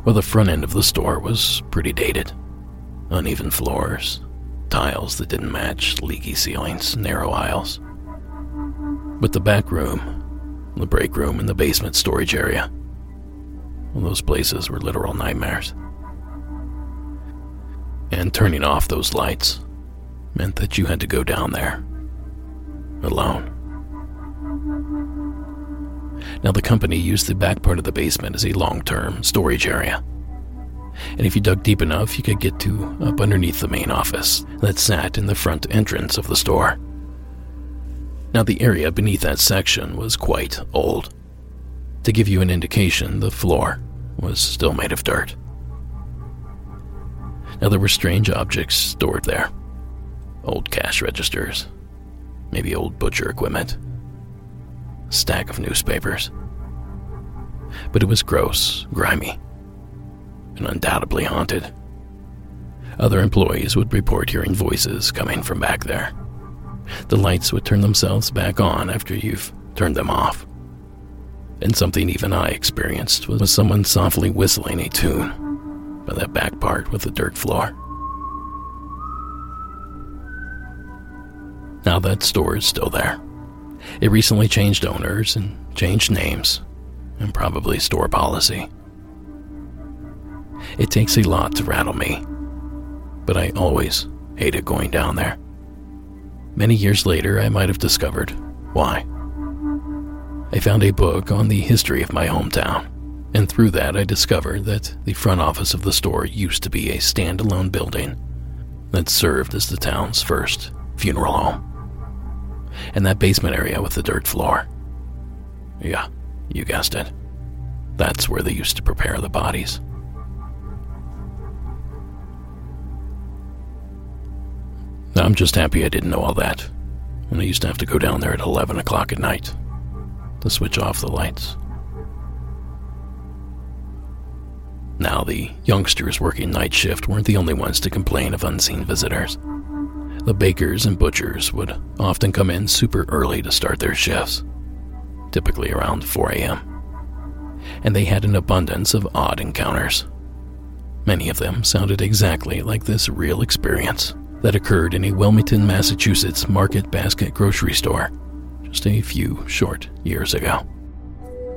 Well, the front end of the store was pretty dated. Uneven floors, tiles that didn't match, leaky ceilings, narrow aisles. But the back room, the break room, and the basement storage area, well, those places were literal nightmares. And turning off those lights meant that you had to go down there alone. Now, the company used the back part of the basement as a long-term storage area. And if you dug deep enough, you could get to up underneath the main office that sat in the front entrance of the store. Now, the area beneath that section was quite old. To give you an indication, the floor was still made of dirt. Now, there were strange objects stored there. Old cash registers, maybe old butcher equipment, stack of newspapers. But it was gross, grimy, and undoubtedly haunted. Other employees would report hearing voices coming from back there. The lights would turn themselves back on after you've turned them off. And something even I experienced was someone softly whistling a tune by that back part with the dirt floor. Now that store is still there. It recently changed owners and changed names, and probably store policy. It takes a lot to rattle me, but I always hated going down there. Many years later, I might have discovered why. I found a book on the history of my hometown, and through that I discovered that the front office of the store used to be a standalone building that served as the town's first funeral home. And that basement area with the dirt floor, yeah, you guessed it, that's where they used to prepare the bodies. I'm just happy I didn't know all that, and I used to have to go down there at eleven o'clock at night to switch off the lights. Now, the youngsters working night shift weren't the only ones to complain of unseen visitors. The bakers and butchers would often come in super early to start their shifts, typically around four a.m., and they had an abundance of odd encounters. Many of them sounded exactly like this real experience that occurred in a Wilmington, Massachusetts market basket grocery store just a few short years ago.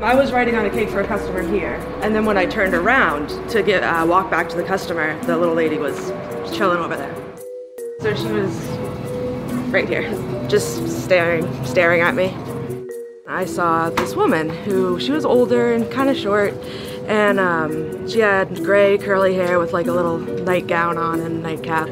I was writing on a cake for a customer here, and then when I turned around to get uh, walk back to the customer, the little lady was chilling over there. So she was right here, just staring, staring at me. I saw this woman who, she was older and kind of short, and um, she had gray curly hair with like a little nightgown on and a nightcap.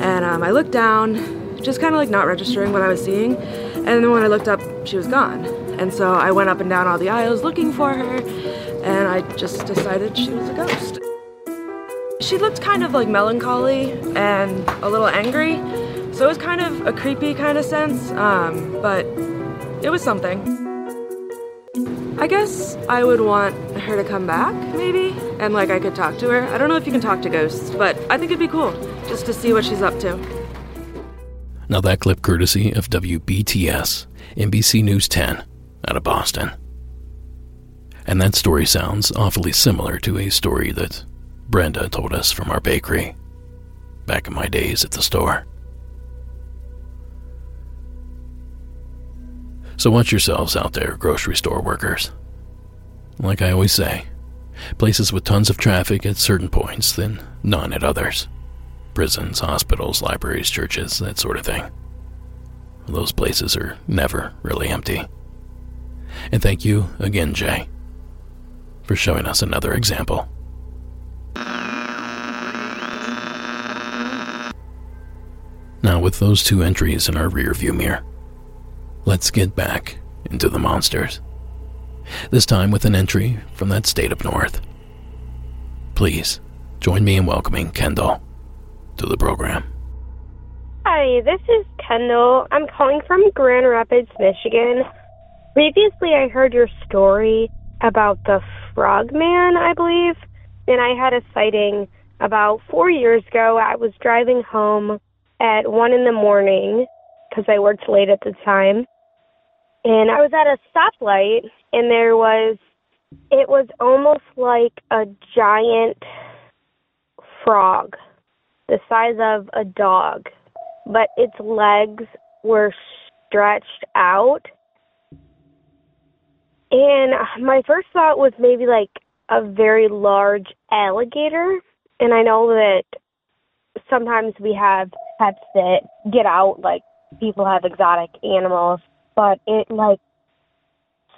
And um, I looked down, just kind of like not registering what I was seeing. And then when I looked up, she was gone. And so I went up and down all the aisles looking for her, and I just decided she was a ghost. She looked kind of like melancholy and a little angry, so it was kind of a creepy kind of sense, um, but it was something. I guess I would want her to come back, maybe, and like I could talk to her. I don't know if you can talk to ghosts, but I think it'd be cool just to see what she's up to. Now, that clip courtesy of W B T S, N B C News ten, out of Boston. And that story sounds awfully similar to a story that Brenda told us from our bakery back in my days at the store. So watch yourselves out there, grocery store workers. Like I always say, places with tons of traffic at certain points, then none at others. Prisons, hospitals, libraries, churches, that sort of thing. Those places are never really empty. And thank you again, Jay, for showing us another example. Now with those two entries in our rearview mirror. Let's get back into the monsters. This time with an entry from that state up north. Please join me in welcoming Kendall to the program. Hi, this is Kendall. I'm calling from Grand Rapids, Michigan. Previously, I heard your story about the frogman, I believe, and I had a sighting about four years ago. I was driving home at one in the morning because I worked late at the time, and I was at a stoplight, and there was, it was almost like a giant frog the size of a dog, but its legs were stretched out. And my first thought was maybe like a very large alligator. And I know that sometimes we have pets that get out, like people have exotic animals, but it like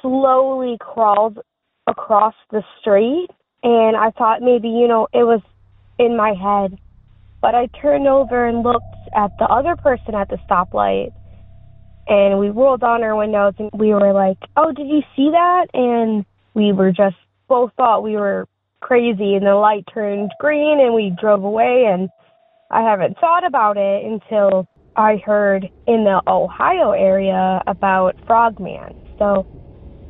slowly crawled across the street. And I thought maybe, you know, it was in my head. But I turned over and looked at the other person at the stoplight. And we rolled down our windows and we were like, oh, did you see that? And we were just both thought we were crazy, and the light turned green and we drove away. And I haven't thought about it until I heard in the Ohio area about frogman. So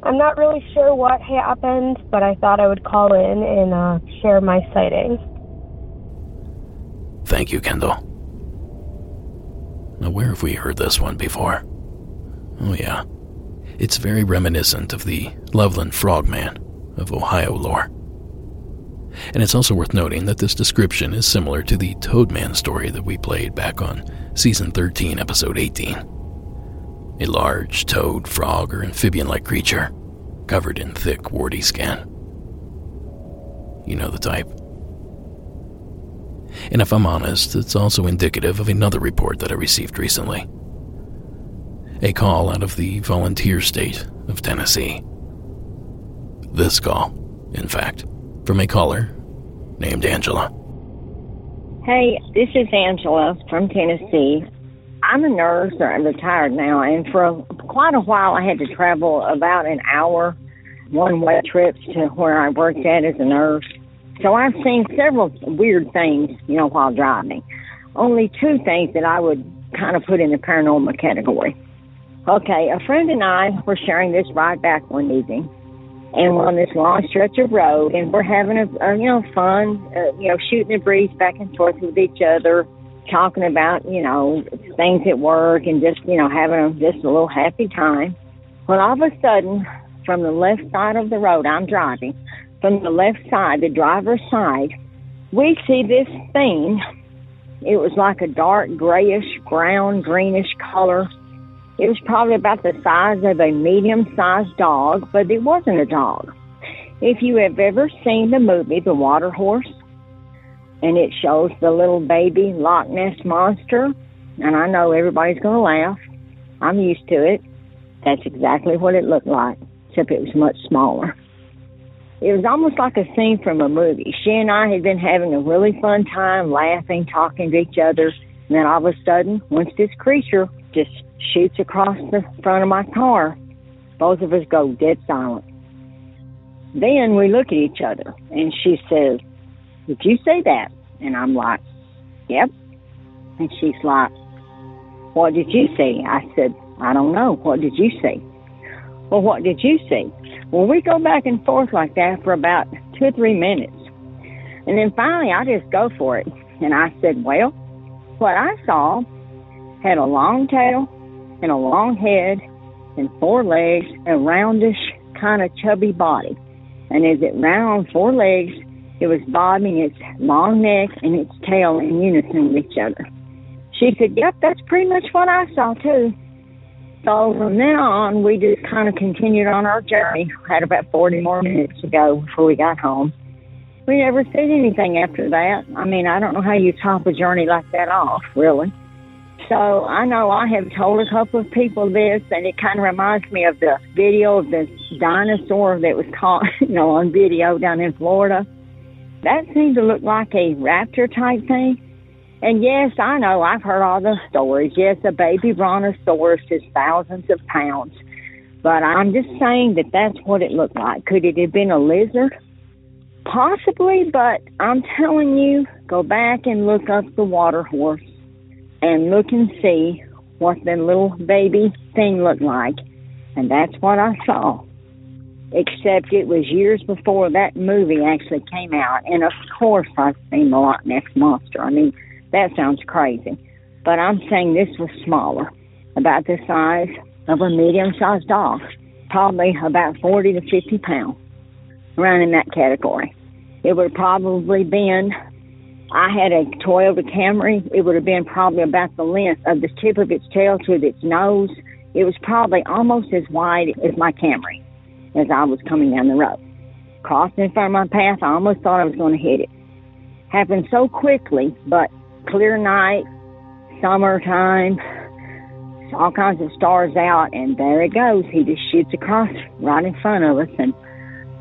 I'm not really sure what happened, but I thought I would call in and uh, share my sighting. Thank you, Kendall. Now, where have we heard this one before? Oh yeah, it's very reminiscent of the Loveland Frogman of Ohio lore. And it's also worth noting that this description is similar to the Toadman story that we played back on Season thirteen, Episode eighteen. A large toad, frog, or amphibian-like creature covered in thick, warty skin. You know the type. And if I'm honest, it's also indicative of another report that I received recently. A call out of the volunteer state of Tennessee. This call, in fact, from a caller named Angela. Hey, this is Angela from Tennessee. I'm a nurse, or I'm retired now, and for a, quite a while I had to travel about an hour one-way trips to where I worked at as a nurse. So I've seen several weird things, you know, while driving. Only two things that I would kind of put in the paranormal category. Okay, a friend and I were sharing this ride back one evening, and we're on this long stretch of road, and we're having a, a you know, fun, uh, you know, shooting the breeze back and forth with each other, talking about, you know, things at work and just, you know, having a, just a little happy time. Well, all of a sudden, from the left side of the road, I'm driving, from the left side, the driver's side, we see this thing. It was like a dark grayish, brown, greenish color. It was probably about the size of a medium-sized dog, but it wasn't a dog. If you have ever seen the movie The Water Horse, and it shows the little baby Loch Ness Monster, and I know everybody's going to laugh. I'm used to it. That's exactly what it looked like, except it was much smaller. It was almost like a scene from a movie. She and I had been having a really fun time, laughing, talking to each other, and then all of a sudden, once this creature just shoots across the front of my car, both of us go dead silent. Then we look at each other, and she says, did you say that? And I'm like, yep. And she's like, what did you see? I said, I don't know. What did you see? Well, what did you see? Well, we go back and forth like that for about two or three minutes. And then finally, I just go for it. And I said, well, what I saw had a long tail and a long head and four legs, a roundish kind of chubby body. And as it round four legs, it was bobbing its long neck and its tail in unison with each other. She said, yep, that's pretty much what I saw too. So from then on, we just kind of continued on our journey. We had about forty more minutes to go before we got home. We never said anything after that. I mean, I don't know how you top a journey like that off, really. So I know I have told a couple of people this, and it kind of reminds me of the video of the dinosaur that was caught, you know, on video down in Florida. That seemed to look like a raptor type thing, And yes, I know, I've heard all the stories. Yes, a baby brontosaurus is thousands of pounds. But I'm just saying that that's what it looked like. Could it have been a lizard? Possibly, but I'm telling you, go back and look up the water horse and look and see what the little baby thing looked like. And that's what I saw. Except it was years before that movie actually came out. And of course, I've seen the Loch Ness Monster. I mean, that sounds crazy. But I'm saying this was smaller, about the size of a medium-sized dog, probably about forty to fifty pounds, around in that category. It would have probably been, I had a Toyota Camry, it would have been probably about the length of the tip of its tail to its nose. It was probably almost as wide as my Camry as I was coming down the road. Crossing in front of my path, I almost thought I was going to hit it. Happened so quickly, but clear night, summertime, all kinds of stars out, and there it goes. He just shoots across right in front of us, and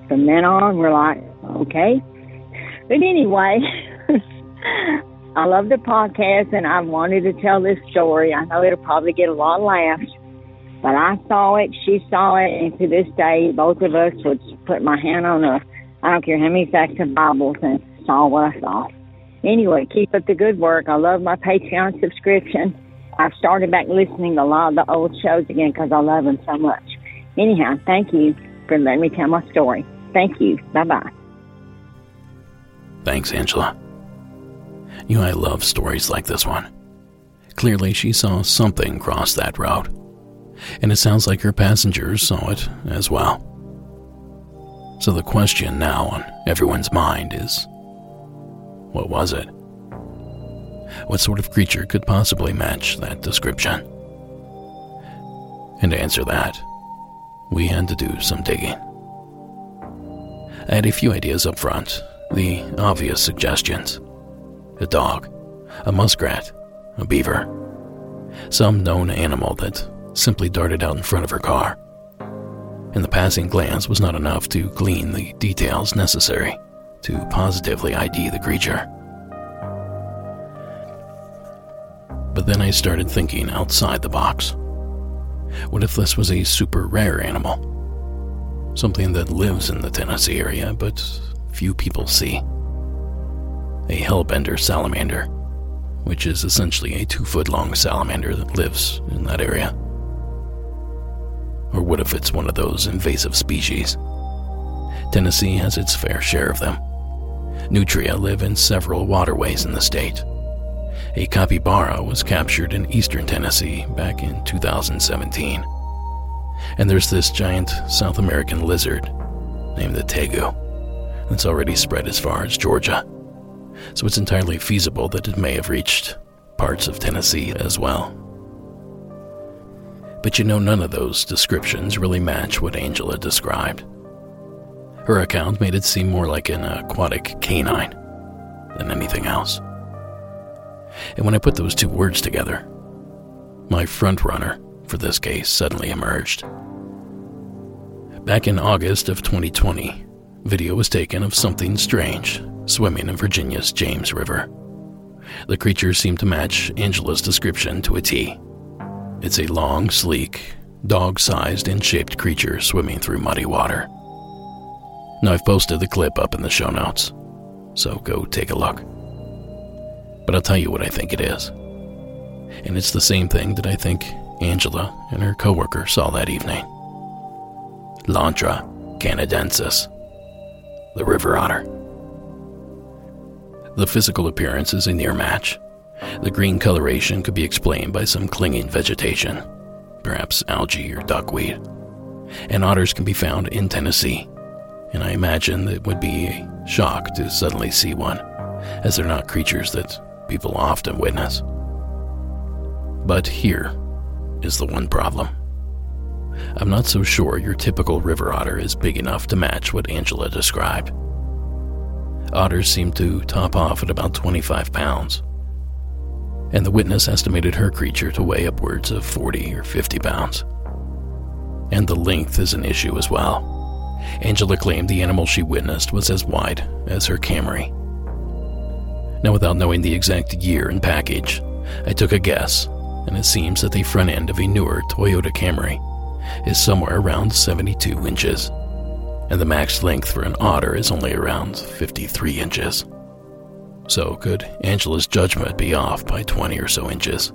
from then on, we're like, okay. But anyway, I love the podcast, and I wanted to tell this story. I know it'll probably get a lot of laughs, but I saw it, she saw it, and to this day, both of us would put my hand on a, I don't care how many sacks of Bibles, and saw what I saw. Anyway, keep up the good work. I love my Patreon subscription. I've started back listening to a lot of the old shows again because I love them so much. Anyhow, thank you for letting me tell my story. Thank you. Bye-bye. Thanks, Angela. You know, I love stories like this one. Clearly, she saw something cross that road, and it sounds like her passengers saw it as well. So the question now on everyone's mind is, what was it? What sort of creature could possibly match that description? And to answer that, we had to do some digging. I had a few ideas up front, the obvious suggestions. A dog, a muskrat, a beaver. Some known animal that simply darted out in front of her car. And the passing glance was not enough to glean the details necessary to positively I D the creature. But then I started thinking outside the box. What if this was a super rare animal? Something that lives in the Tennessee area, but few people see. A hellbender salamander, which is essentially a two-foot-long salamander that lives in that area. Or what if it's one of those invasive species? Tennessee has its fair share of them. Nutria live in several waterways in the state. A capybara was captured in eastern Tennessee back in two thousand seventeen. And there's this giant South American lizard named the tegu that's already spread as far as Georgia. So it's entirely feasible that it may have reached parts of Tennessee as well. But you know, none of those descriptions really match what Angela described. Her account made it seem more like an aquatic canine than anything else. And when I put those two words together, my front-runner for this case suddenly emerged. Back in August of twenty twenty, video was taken of something strange swimming in Virginia's James River. The creature seemed to match Angela's description to a T. It's a long, sleek, dog-sized and shaped creature swimming through muddy water. Now, I've posted the clip up in the show notes, so go take a look. But I'll tell you what I think it is. And it's the same thing that I think Angela and her coworker saw that evening. Lontra canadensis, the river otter. The physical appearance is a near match. The green coloration could be explained by some clinging vegetation, perhaps algae or duckweed. And otters can be found in Tennessee, and I imagine it would be a shock to suddenly see one, as they're not creatures that people often witness. But here is the one problem. I'm not so sure your typical river otter is big enough to match what Angela described. Otters seem to top off at about twenty-five pounds, and the witness estimated her creature to weigh upwards of forty or fifty pounds. And the length is an issue as well. Angela claimed the animal she witnessed was as wide as her Camry. Now, without knowing the exact year and package, I took a guess, and it seems that the front end of a newer Toyota Camry is somewhere around seventy-two inches, and the max length for an otter is only around fifty-three inches. So could Angela's judgment be off by twenty or so inches?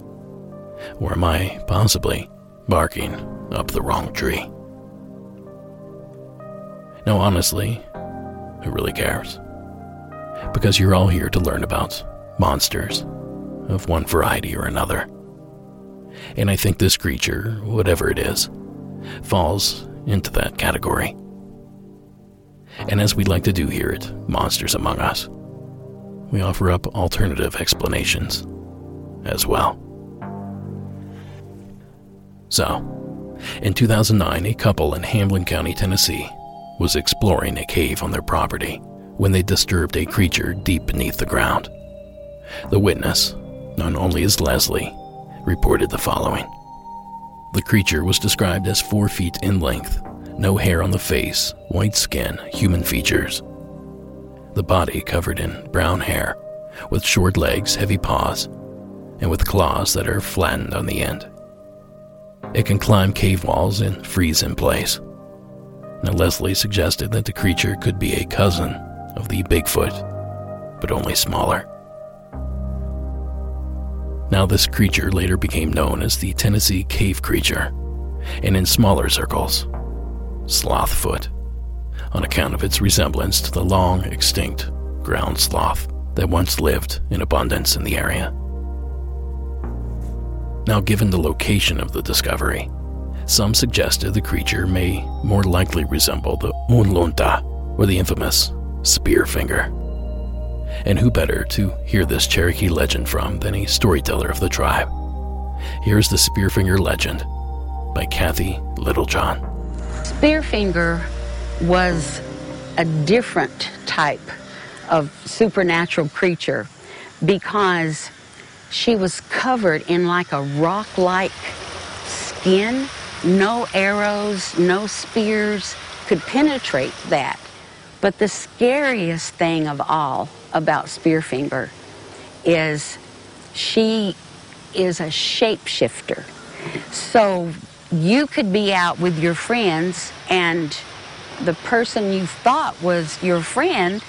Or am I possibly barking up the wrong tree? Now, honestly, who really cares? Because you're all here to learn about monsters of one variety or another. And I think this creature, whatever it is, falls into that category. And as we like to do here at Monsters Among Us, we offer up alternative explanations as well. So, in two thousand nine, a couple in Hamlin County, Tennessee, was exploring a cave on their property when they disturbed a creature deep beneath the ground. The witness, known only as Leslie, reported the following. The creature was described as four feet in length, no hair on the face, white skin, human features. The body covered in brown hair, with short legs, heavy paws, and with claws that are flattened on the end. It can climb cave walls and freeze in place. Now, Leslie suggested that the creature could be a cousin of the Bigfoot, but only smaller. Now, this creature later became known as the Tennessee cave creature, and in smaller circles, Slothfoot, on account of its resemblance to the long extinct ground sloth that once lived in abundance in the area. Now, given the location of the discovery, some suggested the creature may more likely resemble the Oolunta, or the infamous Spearfinger. And who better to hear this Cherokee legend from than a storyteller of the tribe? Here's the Spearfinger legend by Kathy Littlejohn. Spearfinger was a different type of supernatural creature because she was covered in like a rock-like skin. No arrows, no spears could penetrate that. But the scariest thing of all about Spearfinger is she is a shapeshifter. So you could be out with your friends, and the person you thought was your friend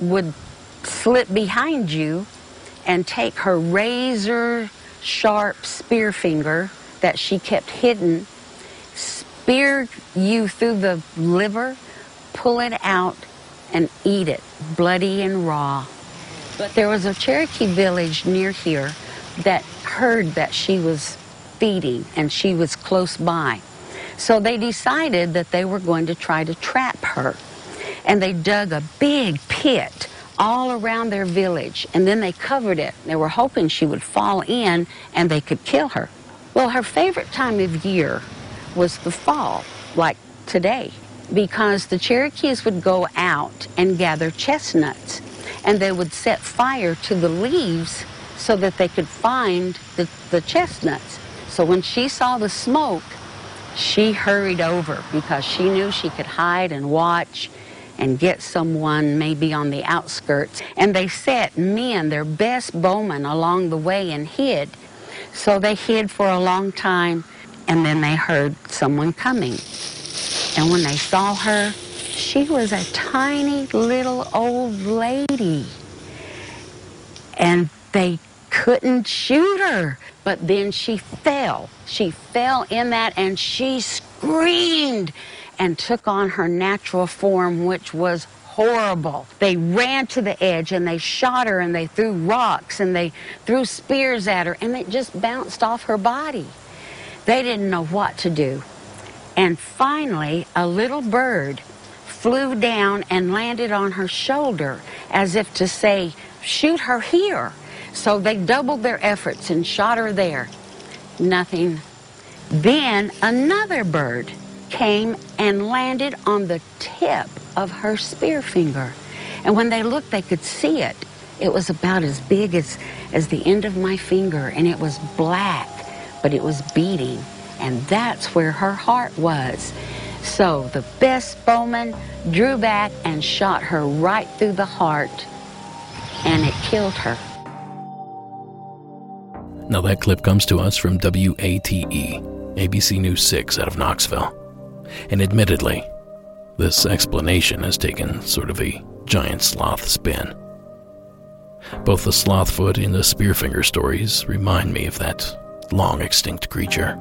would slip behind you and take her razor-sharp Spearfinger that she kept hidden, spear you through the liver, pull it out, and eat it, bloody and raw. But there was a Cherokee village near here that heard that she was feeding and she was close by. So they decided that they were going to try to trap her. And they dug a big pit all around their village, and then they covered it. They were hoping she would fall in and they could kill her. Well, her favorite time of year was the fall, like today, because the Cherokees would go out and gather chestnuts, and they would set fire to the leaves so that they could find the, the chestnuts. So when she saw the smoke, she hurried over because she knew she could hide and watch and get someone maybe on the outskirts. And they set men, their best bowmen, along the way and hid. So they hid for a long time, and then they heard someone coming. And when they saw her, she was a tiny little old lady. And they couldn't shoot her. But then she fell. She fell in that, and she screamed and took on her natural form, which was horrible. They ran to the edge, and they shot her, and they threw rocks, and they threw spears at her, and it just bounced off her body. They didn't know what to do. And finally, a little bird flew down and landed on her shoulder as if to say, shoot her here. So they doubled their efforts and shot her there. Nothing. Then another bird came and landed on the tip of her Spearfinger. And when they looked, they could see it. It was about as big as, as the end of my finger, and it was black, but it was beating. And that's where her heart was. So the best bowman drew back and shot her right through the heart. and it killed her. Now that clip comes to us from W A T E, A B C News six out of Knoxville. And admittedly, this explanation has taken sort of a giant sloth spin. Both the Slothfoot and the Spearfinger stories remind me of that long-extinct creature.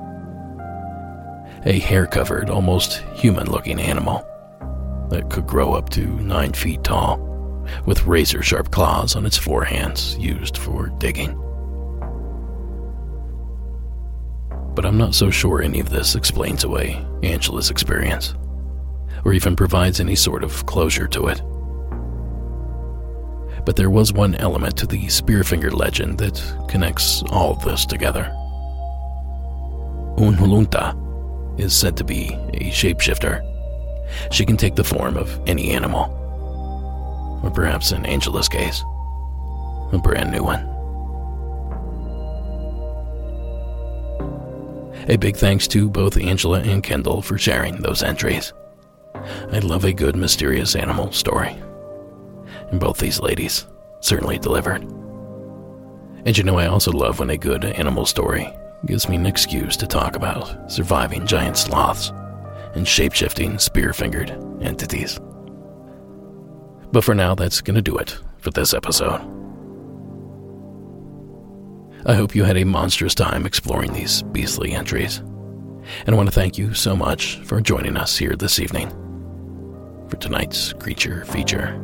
A hair-covered, almost human-looking animal that could grow up to nine feet tall, with razor-sharp claws on its forehands used for digging. But I'm not so sure any of this explains away Angela's experience, or even provides any sort of closure to it. But there was one element to the Spearfinger legend that connects all of this together. Unhulunta is said to be a shapeshifter. She can take the form of any animal, or perhaps in Angela's case, a brand new one. A big thanks to both Angela and Kendall for sharing those entries. I love a good mysterious animal story. And both these ladies certainly delivered. And you know, I also love when a good animal story gives me an excuse to talk about surviving giant sloths and shape-shifting, spear-fingered entities. But for now, that's going to do it for this episode. I hope you had a monstrous time exploring these beastly entries. And I want to thank you so much for joining us here this evening for tonight's creature feature.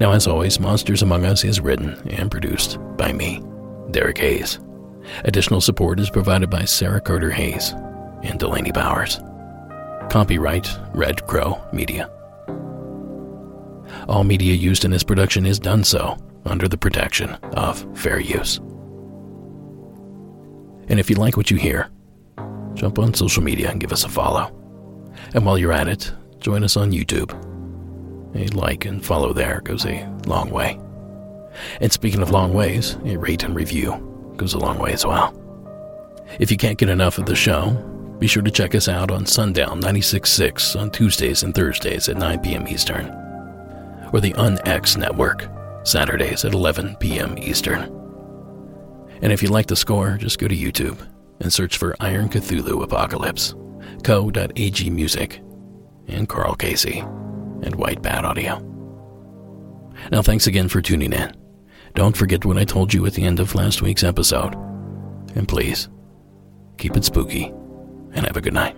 Now, as always, Monsters Among Us is written and produced by me, Derek Hayes. Additional support is provided by Sarah Carter Hayes and Delaney Bowers. Copyright Red Crow Media. All media used in this production is done so under the protection of fair use. And if you like what you hear, jump on social media and give us a follow. And while you're at it, join us on YouTube. A like and follow there goes a long way. And speaking of long ways, a rate and review goes a long way as well. If you can't get enough of the show, be sure to check us out on Sundown ninety-six point six on Tuesdays and Thursdays at nine p.m. Eastern, or the UnX Network, Saturdays at eleven p.m. Eastern. And if you like The Score, just go to YouTube and search for Iron Cthulhu Apocalypse, co dot a g Music, and Carl Casey and White Bat Audio. Now, thanks again for tuning in. Don't forget what I told you at the end of last week's episode. And please, keep it spooky, and have a good night.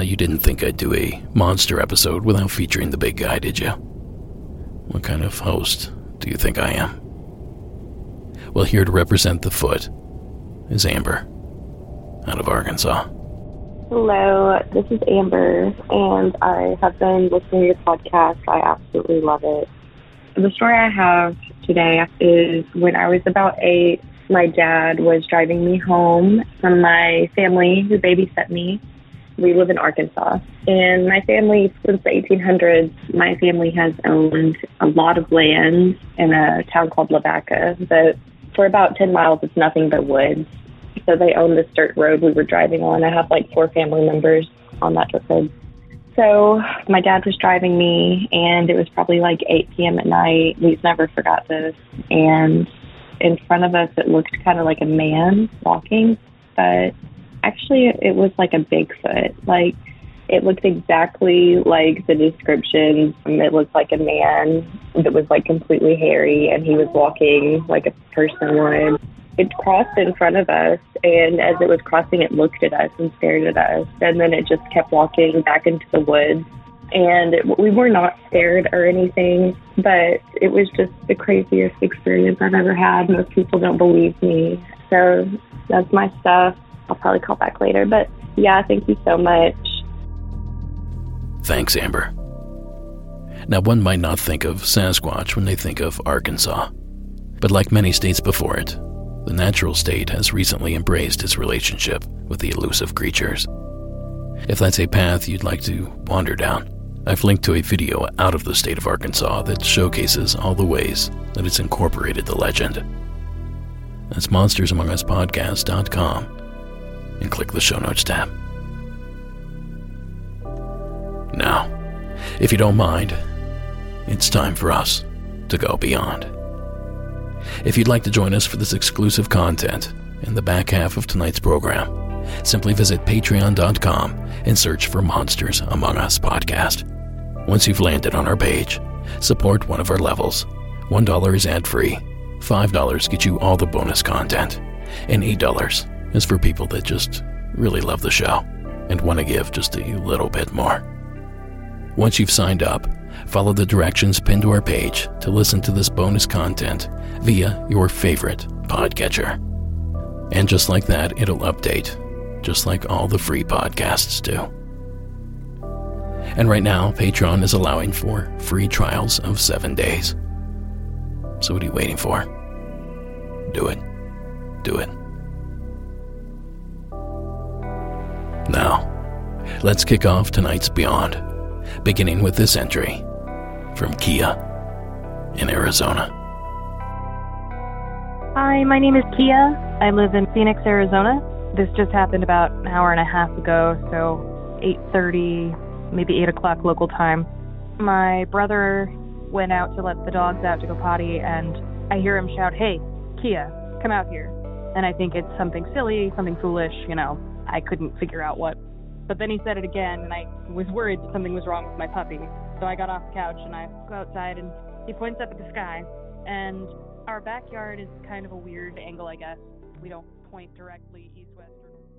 You didn't think I'd do a monster episode without featuring the big guy, did you? What kind of host do you think I am? Well, here to represent the Foot is Amber, out of Arkansas. Hello, this is Amber, and I have been listening to your podcast. I absolutely love it. The story I have today is when I was about eight, my dad was driving me home from my family who babysat me. We live in Arkansas, and my family, since the eighteen hundreds, my family has owned a lot of land in a town called Lavaca, but for about ten miles, it's nothing but woods. So they own this dirt road we were driving on. I have like four family members on that dirt road. So my dad was driving me, and it was probably like eight p.m. at night. We've never forgot this. And in front of us, it looked kind of like a man walking, but actually, it was like a Bigfoot. Like, it looked exactly like the description. It looked like a man that was, like, completely hairy, and he was walking like a person would. It crossed in front of us, and as it was crossing, it looked at us and stared at us, and then it just kept walking back into the woods. and it, we were not scared or anything, but it was just the craziest experience I've ever had. Most people don't believe me, so that's my stuff. I'll probably call back later, but yeah, thank you so much. Thanks, Amber. Now, one might not think of Sasquatch when they think of Arkansas, but like many states before it, the natural state has recently embraced its relationship with the elusive creatures. If that's a path you'd like to wander down, I've linked to a video out of the state of Arkansas that showcases all the ways that it's incorporated the legend. That's monsters among us podcast dot com, and click the show notes tab. Now, if you don't mind, it's time for us to go beyond. If you'd like to join us for this exclusive content in the back half of tonight's program, simply visit patreon dot com and search for Monsters Among Us Podcast. Once you've landed on our page, support one of our levels. one dollar is ad-free, five dollars gets you all the bonus content, and eight dollars is for people that just really love the show and want to give just a little bit more. Once you've signed up, follow the directions pinned to our page to listen to this bonus content via your favorite podcatcher. And just like that, it'll update, just like all the free podcasts do. And right now, Patreon is allowing for free trials of seven days. So what are you waiting for? Do it. Do it. Now, let's kick off tonight's Beyond, beginning with this entry from Kia in Arizona. Hi, my name is Kia. I live in Phoenix, Arizona. This just happened about an hour and a half ago, so eight thirty, maybe eight o'clock local time. My brother went out to let the dogs out to go potty, and I hear him shout, "Hey, Kia, come out here." And I think it's something silly, something foolish, you know. I couldn't figure out what. But then he said it again, and I was worried that something was wrong with my puppy. So I got off the couch, and I go outside, and he points up at the sky. And our backyard is kind of a weird angle, I guess. We don't point directly east-west.